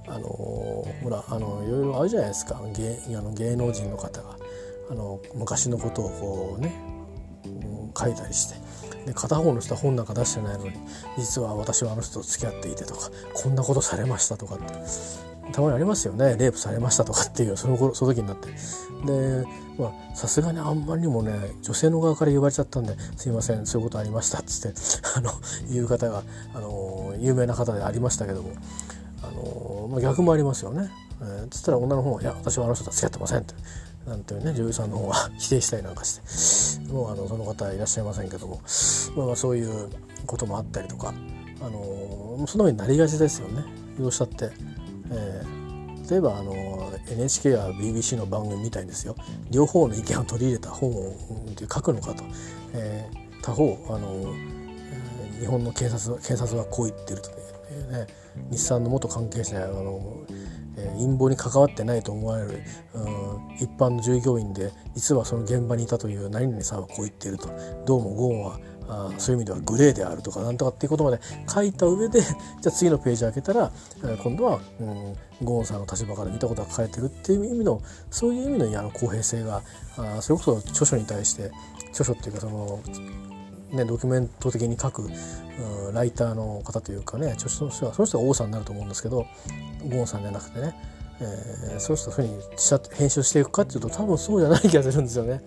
あのほらあのいろいろあるじゃないですか。 芸, あの芸能人の方があの昔のことをこうね書いたりしてで片方の人は本なんか出してないのに実は私はあの人と付き合っていてとかこんなことされましたとかってたまにありますよね。レイプされましたとかっていうその頃その時になってでまあさすがにあんまりにもね女性の側から言われちゃったんですいませんそういうことありましたっつってあの言う方があの有名な方でありましたけどもあの、まあ、逆もありますよね。えー、つったら女の方はいや私はあの人と付き合ってませんってなんていうね女優さんの方は否定したりなんかしてもうあのその方いらっしゃいませんけども、まあ、そういうこともあったりとかあのそのようになりがちですよね。どうしたってえー、例えばあの エヌエイチケー や ビービーシー の番組みたいですよ。両方の意見を取り入れた本を書くのかと、えー、他方あの、えー、日本の警察、警察はこう言ってると、ねえーね、日産の元関係者やあの、えー、陰謀に関わってないと思われる、うん、一般の従業員で実はその現場にいたという何々さんはこう言っているとどうもゴーンはあそういう意味ではグレーであるとかなんとかっていうことまで書いた上でじゃあ次のページ開けたら今度は、うん、ゴーンさんの立場から見たことが書かれてるっていう意味のそういう意味のあの公平性があそれこそ著書に対して著書っていうかその、ね、ドキュメント的に書く、うん、ライターの方というかね著書の人はその人が王さんになると思うんですけどゴーンさんじゃなくてね、えー、そういう人そういうふうに編集していくかっていうと多分そうじゃない気がするんですよね。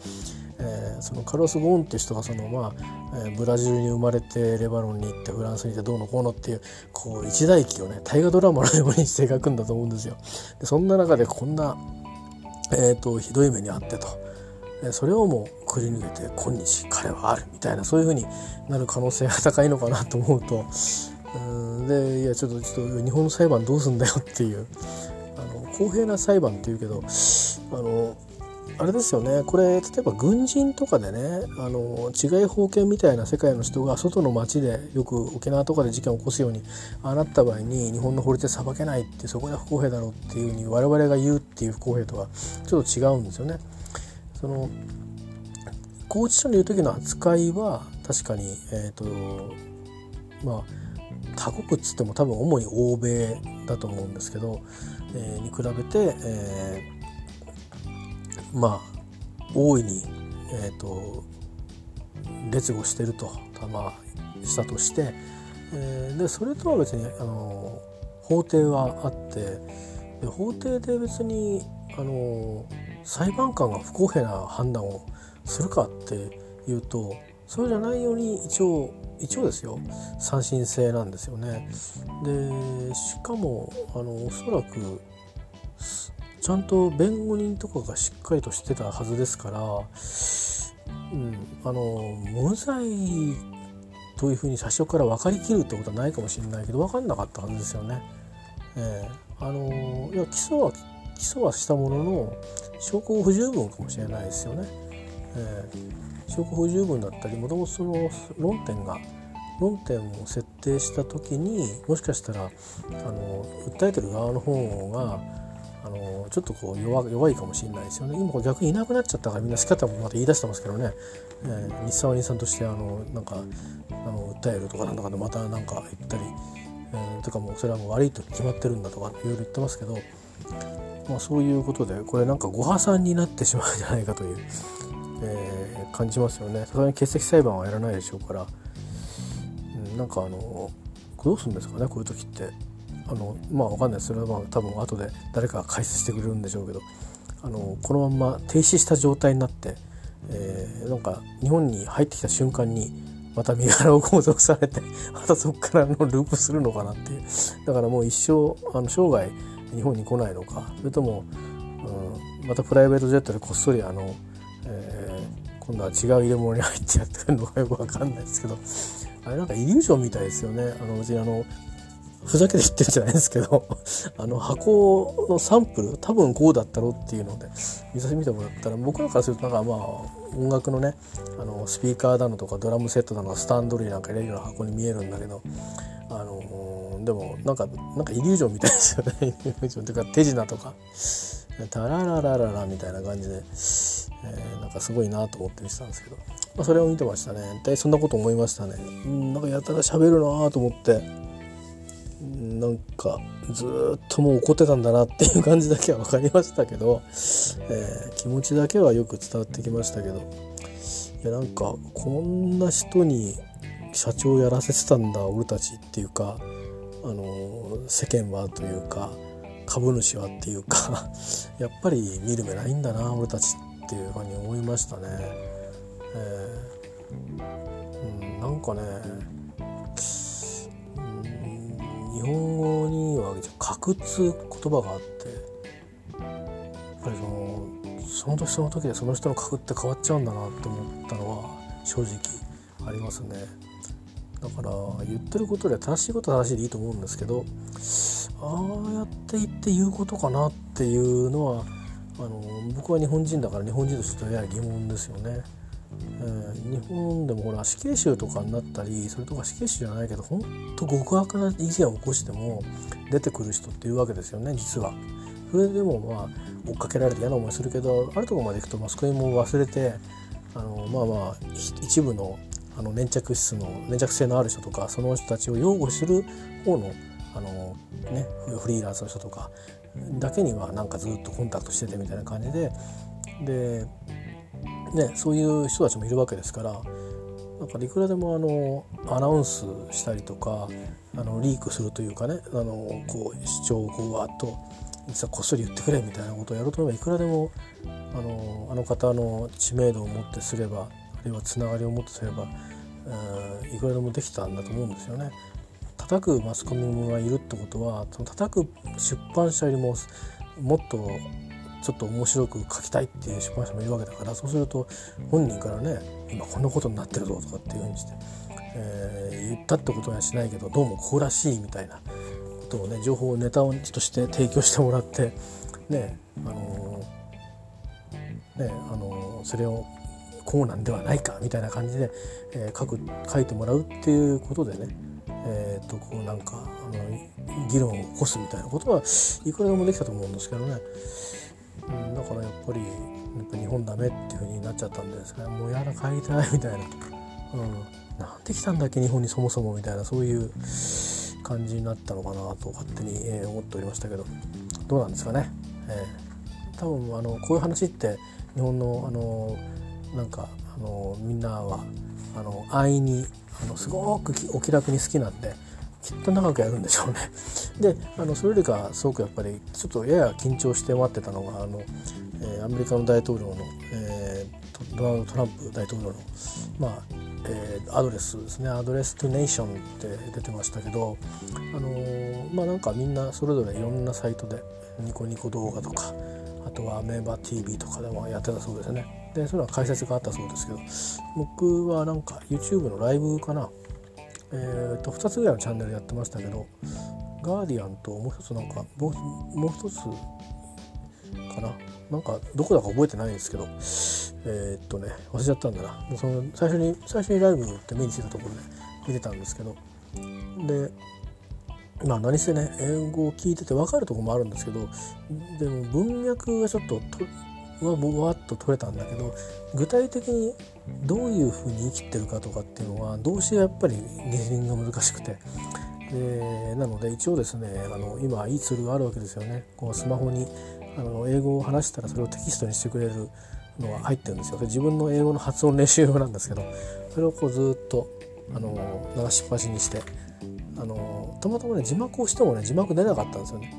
えー、そのカルロス・ゴーンっていう人がその、まあえー、ブラジルに生まれてレバノンに行ってフランスに行ってどうのこうのってい う, こう一大記をね大河ドラマのようにして描くんだと思うんですよ。でそんな中でこんな、えー、とひどい目にあってと、えー、それをもうくり抜けて今日彼はあるみたいなそういう風になる可能性が高いのかなと思うとうんでいやちょっとちょっと日本の裁判どうすんだよっていうあの公平な裁判っていうけどあのあれですよね。これ例えば軍人とかでねあの治外法権みたいな世界の人が外の街でよく沖縄とかで事件を起こすようにあなった場合に日本の法律で裁けないってそこが不公平だろうっていうふうに我々が言うっていう不公平とはちょっと違うんですよね。その拘置所にいる時の扱いは確かに、えーとまあ、他国っつっても多分主に欧米だと思うんですけど、えー、に比べて、えーまあ大いに、えー、と劣後してるとまあしたとして、えー、でそれとは別にあの法廷はあってで法廷で別にあの裁判官が不公平な判断をするかっていうとそうじゃないように一応一応ですよ三審制なんですよね。でしかもあのおそらくちゃんと弁護人とかがしっかりとしてたはずですから、うん、あの無罪というふうに最初から分かりきるってことはないかもしれないけど分かんなかったはずですよね。えー、あのいや基礎は基礎はしたものの証拠不十分かもしれないですよね。えー、証拠不十分だったりもともとその論点が論点を設定した時にもしかしたらあの訴えてる側の方があのちょっとこう 弱, 弱いかもしれないですよね。今これ逆にいなくなっちゃったからみんな仕方もまた言い出してますけどね、えー、日産は日産としてあのなんかあの訴えるとかなんとかでまたなんか言ったり、えー、とかもうそれはもう悪いと決まってるんだとかいろいろ言ってますけど、まあ、そういうことでこれなんかご破産になってしまうんじゃないかという、えー、感じますよね。さすがに欠席裁判はやらないでしょうから、うん、なんかあのどうするんですかねこういう時って。あのまあ分かんないです。それはまあ多分後で誰かが解説してくれるんでしょうけど、あのこのまんま停止した状態になって、えー、なんか日本に入ってきた瞬間にまた身柄を拘束されてまたそこからのループするのかなっていう。だからもう一生あの生涯日本に来ないのか、それとも、うん、またプライベートジェットでこっそりあの、えー、今度は違う入れ物に入ってやってるのかよく分かんないですけど、あれなんかイリュージョンみたいですよね。あのうちあのふざけて言ってるんじゃないんですけどあの箱のサンプル多分こうだったろうっていうので見させてみてもらったら、僕らからするとなんかまあ音楽のねあのスピーカーだのとかドラムセットだのスタンド類なんか入れるような箱に見えるんだけど、あのー、でもなんかなんかイリュージョンみたいですよねイリュージョンというか手品とかタラララララみたいな感じで、えー、なんかすごいなと思って見てたんですけど、まあ、それを見てましたね。でそんなこと思いましたね。んなんかやたら喋るなと思って。なんかずっともう怒ってたんだなっていう感じだけは分かりましたけど、えー、気持ちだけはよく伝わってきましたけど、いやなんかこんな人に社長やらせてたんだ俺たちっていうか、あの世間はというか株主はっていうかやっぱり見る目ないんだな俺たちっていうふうに思いましたね。えーうん、なんかね日本語には書くって言葉があって、やっぱりそのその時その時でその人の書くって変わっちゃうんだなと思ったのは正直ありますね。だから言ってることで正しいことは正しいでいいと思うんですけど、ああやって言って言うことかなっていうのはあの僕は日本人だから日本人としてはやや疑問ですよね。えー、日本でもほら死刑囚とかになったり、それとか死刑囚じゃないけどほんと極悪な事件を起こしても出てくる人っていうわけですよね実は。それでもまあ追っかけられて嫌な思いするけど、あるところまで行くとマスコミも忘れて、あのまあまあ一部 の, あの粘着質の粘着性のある人とかその人たちを擁護する方 の, あの、ね、フリーランスの人とかだけにはなんかずっとコンタクトしててみたいな感じでで。ね、そういう人たちもいるわけですから、だからいくらでもあのアナウンスしたりとかあのリークするというかね、あのこう主張をこうわっと実はこっそり言ってくれみたいなことをやろうと思えばいくらでもあの、あの方の知名度を持ってすれば、あるいはつながりを持ってすれば、えー、いくらでもできたんだと思うんですよね。叩くマスコミがいるってことは、その叩く出版社よりももっとちょっと面白く書きたいっていう出版社もいるわけだから、そうすると本人からね今こんなことになってるぞとかっていうふうにして、えー、言ったってことはしないけどどうもこうらしいみたいなことをね情報をネタをとして提供してもらってね、あのー、ねあのー、それをこうなんではないかみたいな感じで、えー、書く書いてもらうっていうことでね、えー、とこうなんかあの議論を起こすみたいなことはいくらでもできたと思うんですけどね。だからやっぱりやっぱ日本ダメっていう風になっちゃったんですが、もうやら帰りたいみたいな、うん、なんで来たんだっけ日本にそもそもみたいな、そういう感じになったのかなと勝手に思っておりましたけど、どうなんですかね。えー、多分あのこういう話って日本のあのなんかあのみんなはあの安易にあのすごくお気楽に好きなんで。きっと長くやるんでしょうね。で、あのそれよりかすごくやっぱりちょっとやや緊張して待ってたのがあの、えー、アメリカの大統領の、えー、ドナルド・トランプ大統領の、まあえー、アドレスですね。アドレス・トゥ・ネーションって出てましたけど、あのー、まあなんかみんなそれぞれいろんなサイトでニコニコ動画とかあとはアメーバ ティーブイ とかでもやってたそうですね。で、それは解説があったそうですけど、僕はなんか YouTube のライブかなえー、とふたつぐらいのチャンネルやってましたけど、ガーディアンともう一つなんかも う, もう一つかななんかどこだか覚えてないんですけど、えー、っとね忘れちゃったんだな。その最初に最初にライブって目についたところで見てたんですけど、でまあ何せね英語を聞いてて分かるところもあるんですけど、でも文脈がちょっとはもうわっと取れたんだけど、具体的にどういうふうに生きてるかとかっていうのはどうしてやっぱりゲージングが難しくて、でなので一応ですねあの今いいツールがあるわけですよね。こうスマホにあの英語を話したらそれをテキストにしてくれるのが入ってるんですよ。で自分の英語の発音練習用なんですけど、それをこうずっとあの流しっぱしにして、あのたまたまね字幕をしてもね字幕出なかったんですよね。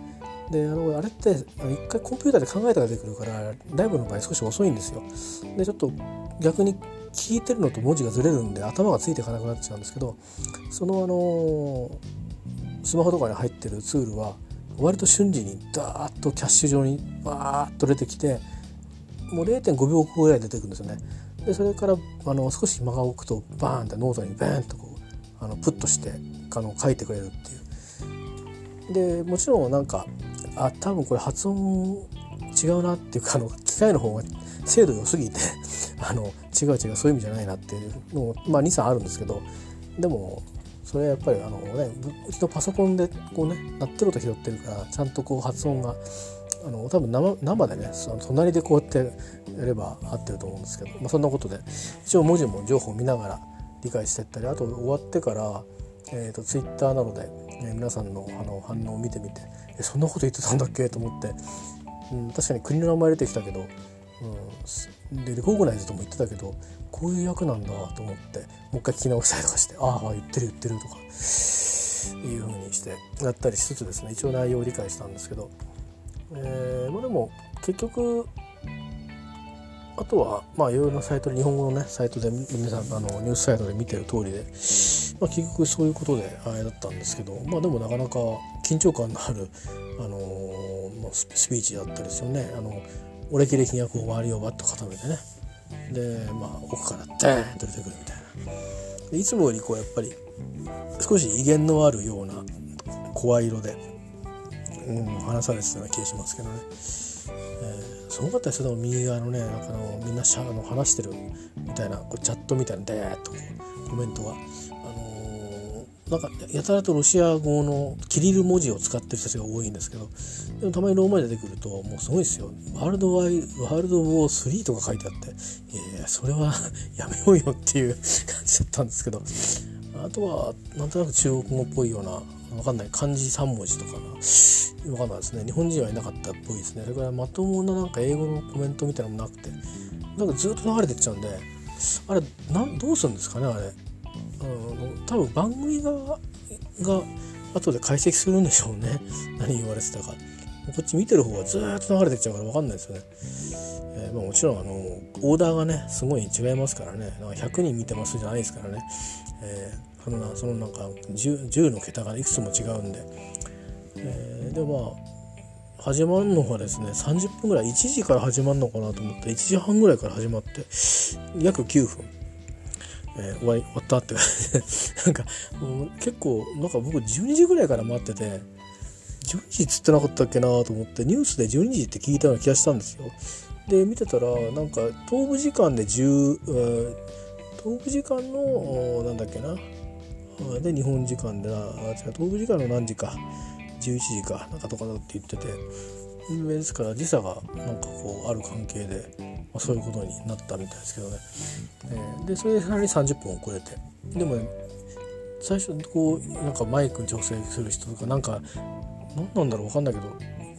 で あ, のあれって一回コンピューターで考えたら出てくるから、ライブの場合少し遅いんですよ。でちょっと逆に聞いてるのと文字がずれるんで頭がついていかなくなっちゃうんですけど、そのあのスマホとかに入ってるツールは割と瞬時にダーッとキャッシュ状にバーッと出てきて、もう れいてんごびょうぐらい出てくるんですよね。でそれからあの少し間が置くとバーンってノートにバーンとこうあのプッとしてあの書いてくれるっていう。でもちろんなんかあ多分これ発音違うなっていうか、あの機械の方が精度良すぎてあの違う違うそういう意味じゃないなっていうのも、まあ、にさんあるんですけど、でもそれはやっぱりあの、ね、うちのパソコンでこうね鳴ってる音拾ってるから、ちゃんとこう発音があの多分 生, 生でねその隣でこうやってやれば合ってると思うんですけど、まあ、そんなことで一応文字も情報を見ながら理解していったり、あと終わってから、えー、とツイッターなどで、えー、皆さん の, あの反応を見てみて、えそんなこと言ってたんだっけと思って、うん、確かに国の名前出てきたけど、うん、でリコグナイズとも言ってたけどこういう役なんだと思ってもう一回聞き直したりとかして、ああ言ってる言ってるとかいう風にしてやったりしつつですね、一応内容を理解したんですけど、えーまあ、でも結局あとはまあいろいろなサイトで日本語のねサイトで皆さんあのニュースサイトで見てる通りで、まあ、結局そういうことであれだったんですけど、まあでもなかなか緊張感のある、あのーまあ、スピーチだったりですよね。あのお歴々役を周りをバッと固めてね、でまあ奥からダーンと出てくるみたいな。でいつもよりこうやっぱり少し威厳のあるような声色で、うん、話されてたような気がしますけどね。えー、すごかったですよ。でも右側のねなんかのみんなシャーの話してるみたいなこうチャットみたいなダーッとこうコメントが、あのー、なんかやたらとロシア語のキリル文字を使ってる人たちが多いんですけど、でもたまにローマ字出てくるともうすごいですよ。ワールドワイワールドウォースリーとか書いてあって、いやそれはやめようよっていう感じだったんですけど、あとはなんとなく中国語っぽいような分かんない漢字さんもじとかな分かんないですね。日本人はいなかったっぽいですね。それからまともななんか英語のコメントみたいなのもなくて、なんかずっと流れてっちゃうんで、あれなんどうするんですかねあれ。うん、多分番組側が後で解析するんでしょうね。何言われてたか。こっち見てる方がずーっと流れてっちゃうから分かんないですよね。えーまあ、もちろんあのオーダーがねすごい違いますからね。なんかひゃくにん見てますじゃないですからね。えーそのなそのなんか 10, 10の桁がいくつも違うんで、えー、でまあ始まるのがですねさんじゅっぷんぐらい、いちじから始まるのかなと思っていちじはんぐらいから始まって約きゅうふん、えー、終わり終わったってなんか結構なんか僕じゅうにじぐらいから待ってて、じゅうにじっつってなかったっけなと思ってニュースでじゅうにじって聞いたような気がしたんですよ。で見てたらなんか東部時間でじゅう、えー、東部時間のなんだっけなで日本時間でな東部時間の何時かじゅういちじかなんかとかだって言ってて、ですから時差がなんかこうある関係で、まあ、そういうことになったみたいですけどね。えー、でそれでさらにさんじゅっぷん遅れて、でも、ね、最初こうなんかマイクに調整する人とかなんか何なんだろう分かんないけど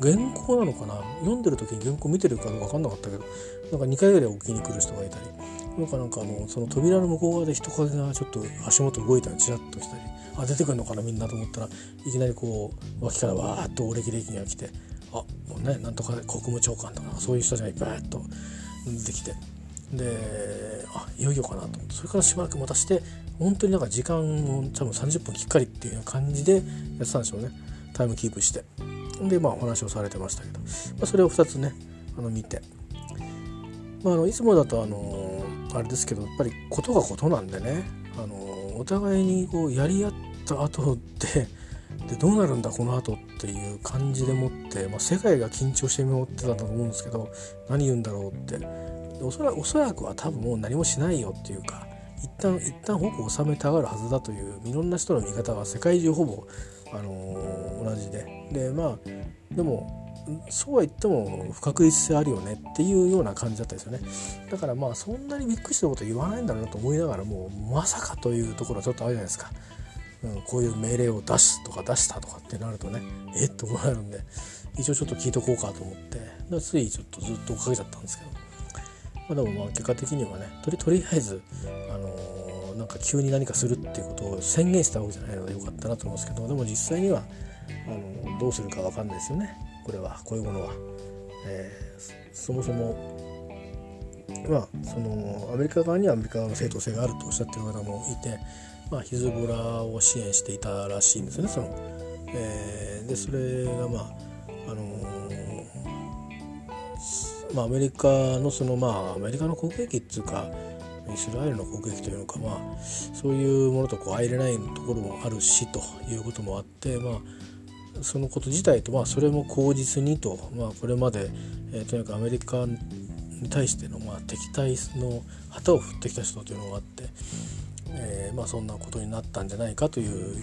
原稿なのかな、読んでる時に原稿見てるかどうか分かんなかったけど、なんかにかいぐらい置きに来る人がいたり、なんかなんかあのその扉の向こう側で人影がちょっと足元動いたりチラッとしたり、あ出てくるのかなみんなと思ったら、いきなりこう脇からわーっとお歴々が来て、あもうねなんとか国務長官とかそういう人たちがいっぱいっと出てきて、であいよいよかなと思って、それからしばらく待たして本当になんか時間を多分さんじゅっぷんきっかりっていう感じでやってたんでしょうね。タイムキープしてでまあお話をされてましたけど、まあ、それをふたつねあの見て、まあ、あのいつもだとあのあれですけどやっぱりことがことなんでね、あのお互いにこうやり合った後ででどうなるんだこの後っていう感じでもって、まあ、世界が緊張して守ってたと思うんですけど、何言うんだろうって。でおそら、おそらくは多分もう何もしないよっていうか、一旦一旦矛を収めたがるはずだといういろんな人の見方は世界中ほぼ、あのー、同じで、でまあでもそうは言っても不確実性あるよねっていうような感じだったんですよね。だからまあそんなにびっくりしたこと言わないんだろうなと思いながらも、まさかというところはちょっとあるじゃないですか、うん、こういう命令を出すとか出したとかってなるとね、えっとこうなるんで、一応ちょっと聞いとこうかと思ってだついちょっとずっと追っかけちゃったんですけど、まあ、でもまあ結果的にはね、とり、とりあえず、あのー、なんか急に何かするっていうことを宣言したわけじゃないのでよかったなと思うんですけど、でも実際にはあのどうするか分かんないですよね。これはこういうものは、えー、そもそも、まあ、そのアメリカ側にはアメリカ側の正当性があるとおっしゃってる方もいて、まあ、ヒズボラを支援していたらしいんですね。その、えー、でそれが、まああのーまあ、アメリカのその、まあ、アメリカの国益っていうかイスラエルの国益というのか、まあ、そういうものとこう相入れないところもあるしということもあって、まあそのこと自体と、まあ、それも口実にと、まあ、これまで、えー、とにかくアメリカに対しての、まあ、敵対の旗を振ってきた人というのがあって、えーまあ、そんなことになったんじゃないかという、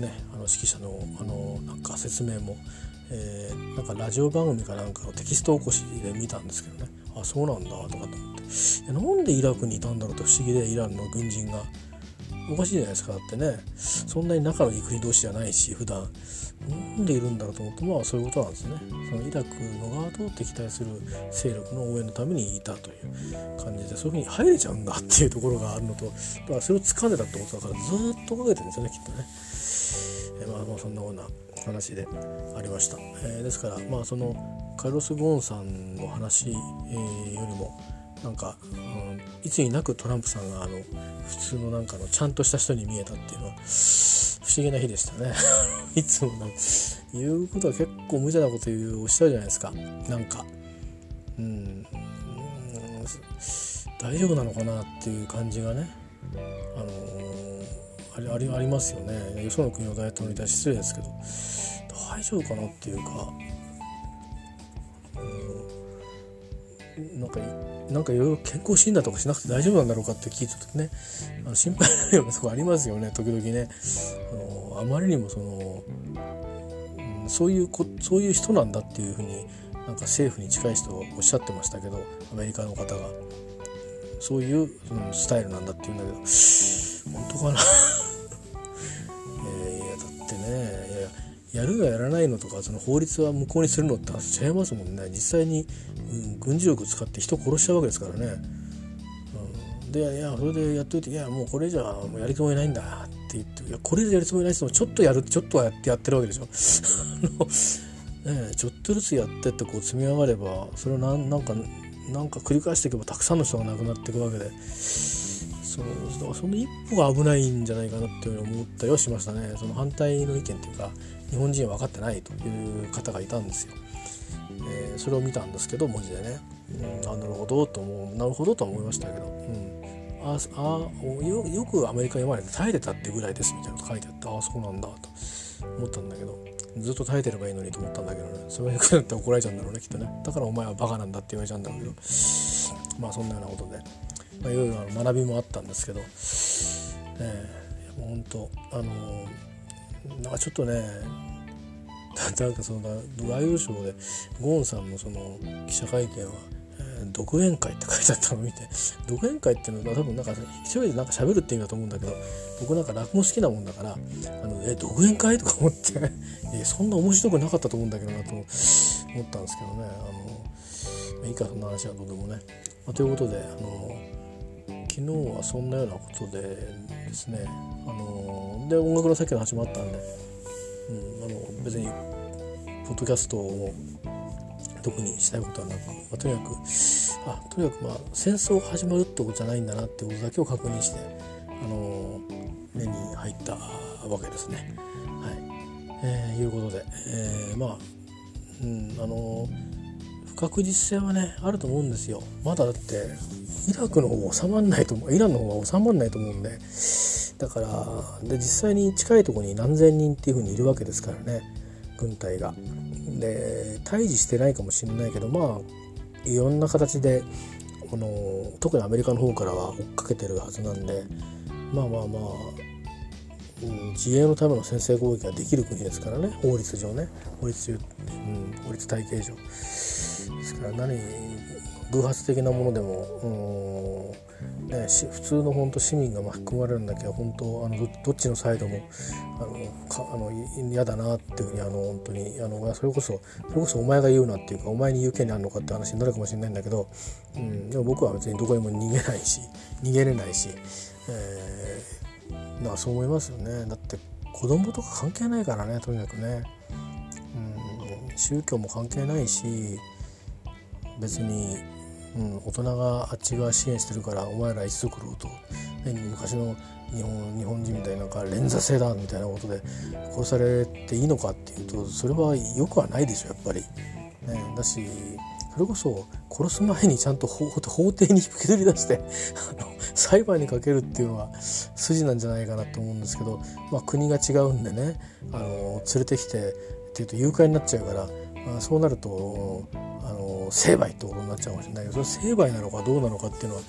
ね、あの指揮者の、あのなんか説明も、えー、なんかラジオ番組かなんかのテキスト起こしで見たんですけどね、あそうなんだとかと思って、なんでイラクにいたんだろうと不思議で、イランの軍人がおかしいじゃないですか。だってね、そんなに仲のいい国同士じゃないし普段、なんでいるんだろうと思って、まあそういうことなんですね。そのイラクの側と敵対する勢力の応援のためにいたという感じで、そういうふうに入れちゃうんだっていうところがあるのと、だからそれを掴んでたってことだからずっとかけてるんですよね、きっとね。えまあまあそんなような話でありました。えー、ですからまあそのカルロス・ゴーンさんの話、えー、よりも。なんか、うん、いつになくトランプさんがあの普通のなんかのちゃんとした人に見えたっていうのは不思議な日でしたね。いつもなんか言うことは結構無茶なこと言うおっしゃるじゃないですか。なんか、うん、うん、大丈夫なのかなっていう感じがね、あのー、あり、ありますよね。よその国の大統領に対して失礼ですけど、大丈夫かなっていうか、うん、なんか。なんかいろいろ健康診断とかしなくて大丈夫なんだろうかって聞いたときね、あの心配になるようなとこありますよね、時々ね。あのあまりにもその、うん、そういうこそういう人なんだっていうふうになんか政府に近い人がおっしゃってましたけど、アメリカの方がそういう、うん、スタイルなんだって言うんだけど、本当かな。えー、いやだってね、いややるがやらないのとか、その法律は無効にするのって話違いますもんね。実際に、うん、軍事力使って人殺しちゃうわけですからね、うん、でいやそれでやっといて、いやもうこれじゃもうやるつもりないんだって言って、いやこれじゃやるつもりないですもん、ちょっとやるちょっとはやってやってるわけでしょ。あの、ね、ちょっとずつやってってこう積み上がれば、それをなんなんかなんか繰り返していけばたくさんの人が亡くなっていくわけで、その、その一歩が危ないんじゃないかなっていうふうに思ったりはしましたね。その反対の意見というか、日本人は分かってないという方がいたんですよ。えー、それを見たんですけど、文字でね、うん、あなるほどと思うなるほどと思いましたけど、うん、ああ よ, よくアメリカに生まれて耐えてたってぐらいですみたいなの書いてあって、ああそうなんだと思ったんだけど、ずっと耐えてればいいのにと思ったんだけどね、それに比べて怒られちゃうんだろうね、きっとね。だからお前はバカなんだって言われちゃうんだけど、まあそんなようなことで、まあ、いろいろ学びもあったんですけど、えー、もう本当あのー、なんかちょっとね、なんかそのワイドショーでゴーンさんのその記者会見は、えー、独演会って書いてあったのを見て、独演会っていうのは多分なんか一人でなんか喋るって意味だと思うんだけど、僕なんか落語好きなもんだから、あのえ独演会とか思って、そんな面白くなかったと思うんだけどなと思ったんですけどね。あのいいか、そんな話はどうでもね。まあ、ということで、あの昨日はそんなようなことでですね、あので音楽のさっきの話もあったんで、うん、あの別にポッドキャストを特にしたいことはなく、まあ、とにかくあとにかくまあ戦争始まるってことじゃないんだなってことだけを確認して、あの目に入ったわけですね。はい、えー、いうことで、えー、まあ、うん、あの不確実性はねあると思うんですよ。まだだってイラクの方は収まんないと思う、イランの方は収まんないと思うんで、だからで実際に近いところに何千人っていうふうにいるわけですからね、軍隊が。で対峙してないかもしれないけど、まあいろんな形でこの特にアメリカの方からは追っかけてるはずなんで、まあまあまあ、うん、自衛のための先制攻撃ができる国ですからね、法律上ね、法律、うん、法律体系上ですから、何偶発的なものでも、うんね、普通の本当市民が巻き込まれるんだけど、本当あの ど, どっちのサイドも嫌だなっていうふうに、あの本当にあのそれこそそれこそお前が言うなっていうか、お前に言う権利あるのかって話になるかもしれないんだけど、うん、でも僕は別にどこにも逃げないし逃げれないし、えー、だからそう思いますよね。だって子供とか関係ないからね、とにかくね、うん、宗教も関係ないし、別に、うん、大人があっち側支援してるからお前らいつ来ろうと、昔の日本、日本人みたいな、なんか連座制だみたいなことで殺されていいのかっていうと、それは良くはないでしょやっぱり、ね、だしそれこそ殺す前にちゃんと 法, 法廷に引きずり出してあの裁判にかけるっていうのは筋なんじゃないかなと思うんですけど、まあ、国が違うんでね、あの連れてきてっていうと誘拐になっちゃうから、まあ、そうなるとあの成敗ってことになっちゃうかもしれないけど、それ成敗なのかどうなのかっていうのは不思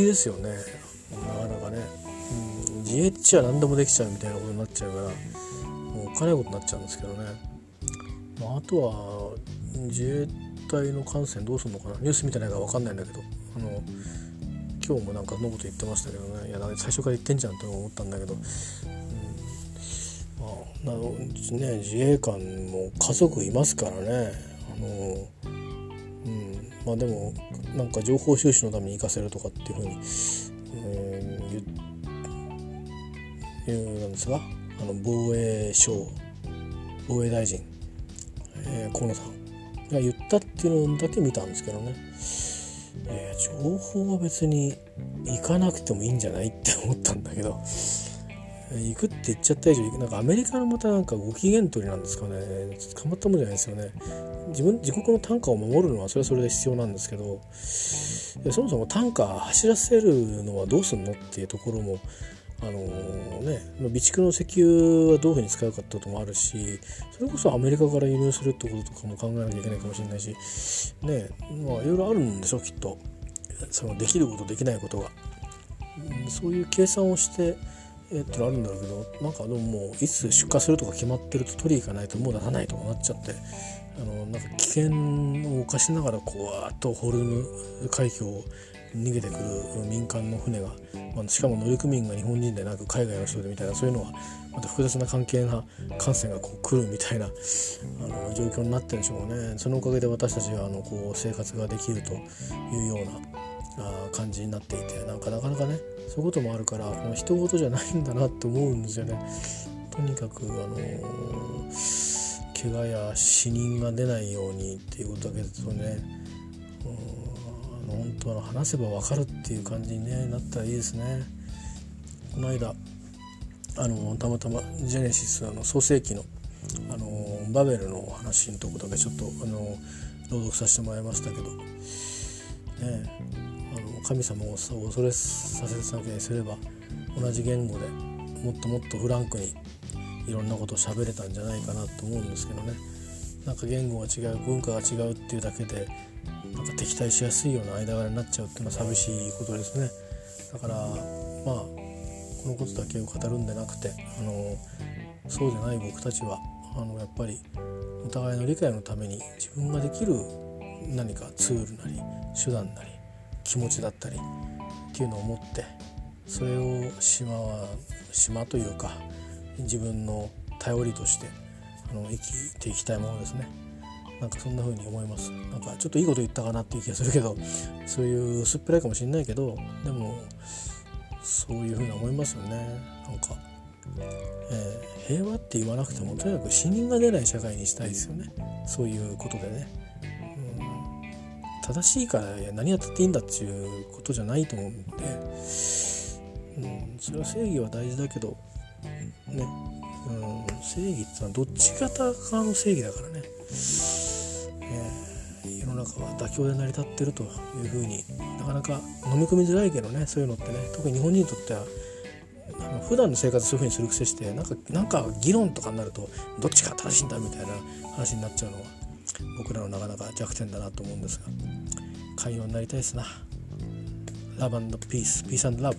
議ですよね、なかなかね、うん、自衛っちは何でもできちゃうみたいなことになっちゃうから、もうおっかないことになっちゃうんですけどね、まあ、あとは自衛隊の艦船どうするのかな、ニュース見てないから分かんないんだけど、あの今日もなんかのこと言ってましたけどね、いや最初から言ってんじゃんって思ったんだけど、うん、まあなのね、自衛官も家族いますからね、あのうん、まあでもなんか情報収集のために生かせるとかっていうふうに、えー、いうなんですが、あの防衛省防衛大臣、えー、河野さんが言ったっていうのだけ見たんですけどね、えー、情報は別に行かなくてもいいんじゃないって思ったんだけど、行くって言っちゃった以上、なんかアメリカのまたなんかご機嫌取りなんですかね、捕まったもんじゃないですよね。自分自国の単価を守るのはそれはそれで必要なんですけど、そもそも単価走らせるのはどうすんのっていうところも、あのー、ね、備蓄の石油はどういうふうに使うかってこともあるし、それこそアメリカから輸入するってこととかも考えなきゃいけないかもしれないし、ね、まあいろいろあるんでしょきっと、そのできることできないことが、そういう計算をして。えー、ってのあるんだろうけど、なんかでももういつ出荷するとか決まってると取り行かないともう出さないとかなっちゃって、あのなんか危険を冒しながらこうわーっとホルム海峡を逃げてくる民間の船が、まあ、しかも乗組員が日本人でなく海外の人でみたいな、そういうのはまた複雑な関係な艦船がこう来るみたいなあの状況になってるんでしょうね。そのおかげで私たちがあのこう生活ができるというような感じになっていて、なんかなかなかね、そういうこともあるから、この人事じゃないんだなって思うんですよね。とにかくあの怪我や死人が出ないようにっていうことだけですよね。うん、あの本当は話せば分かるっていう感じに、ね、なったらいいですね。この間あのたまたまジェネシスあの創世記のあのバベルの話のとこだけちょっとあの朗読させてもらいましたけどね。神様を恐れさせただけにすれば、同じ言語でもっともっとフランクにいろんなことを喋れたんじゃないかなと思うんですけどね。なんか言語が違う、文化が違うっていうだけでなんか敵対しやすいような間柄になっちゃうっていうのは寂しいことですね。だからまあこのことだけを語るんでなくて、あのそうじゃない僕たちはあのやっぱりお互いの理解のために自分ができる何かツールなり手段なり気持ちだったりっていうのを持って、それを島は島というか自分の頼りとしてあの生きていきたいものですね。なんかそんな風に思います。なんかちょっといいこと言ったかなっていう気がするけど、そういう薄っぺらいかもしれないけど、でもそういう風に思いますよね。なんか、えー、平和って言わなくてもとにかく死人が出ない社会にしたいですよね。そういうことでね。正しいから何やったっていいんだっていうことじゃないと思うんで、うん、それは正義は大事だけど、ね、うん、正義ってのはどっちかたかの正義だからね、えー、世の中は妥協で成り立ってるというふうになかなか飲み込みづらいけどね、そういうのってね、特に日本人にとってはあの普段の生活そういう風にする癖してなんか、なんか議論とかになるとどっちが正しいんだみたいな話になっちゃうのは僕らのなかなか弱点だなと思うんですが、寛容になりたいですな。ラブ&ピース、ピース&ラブ。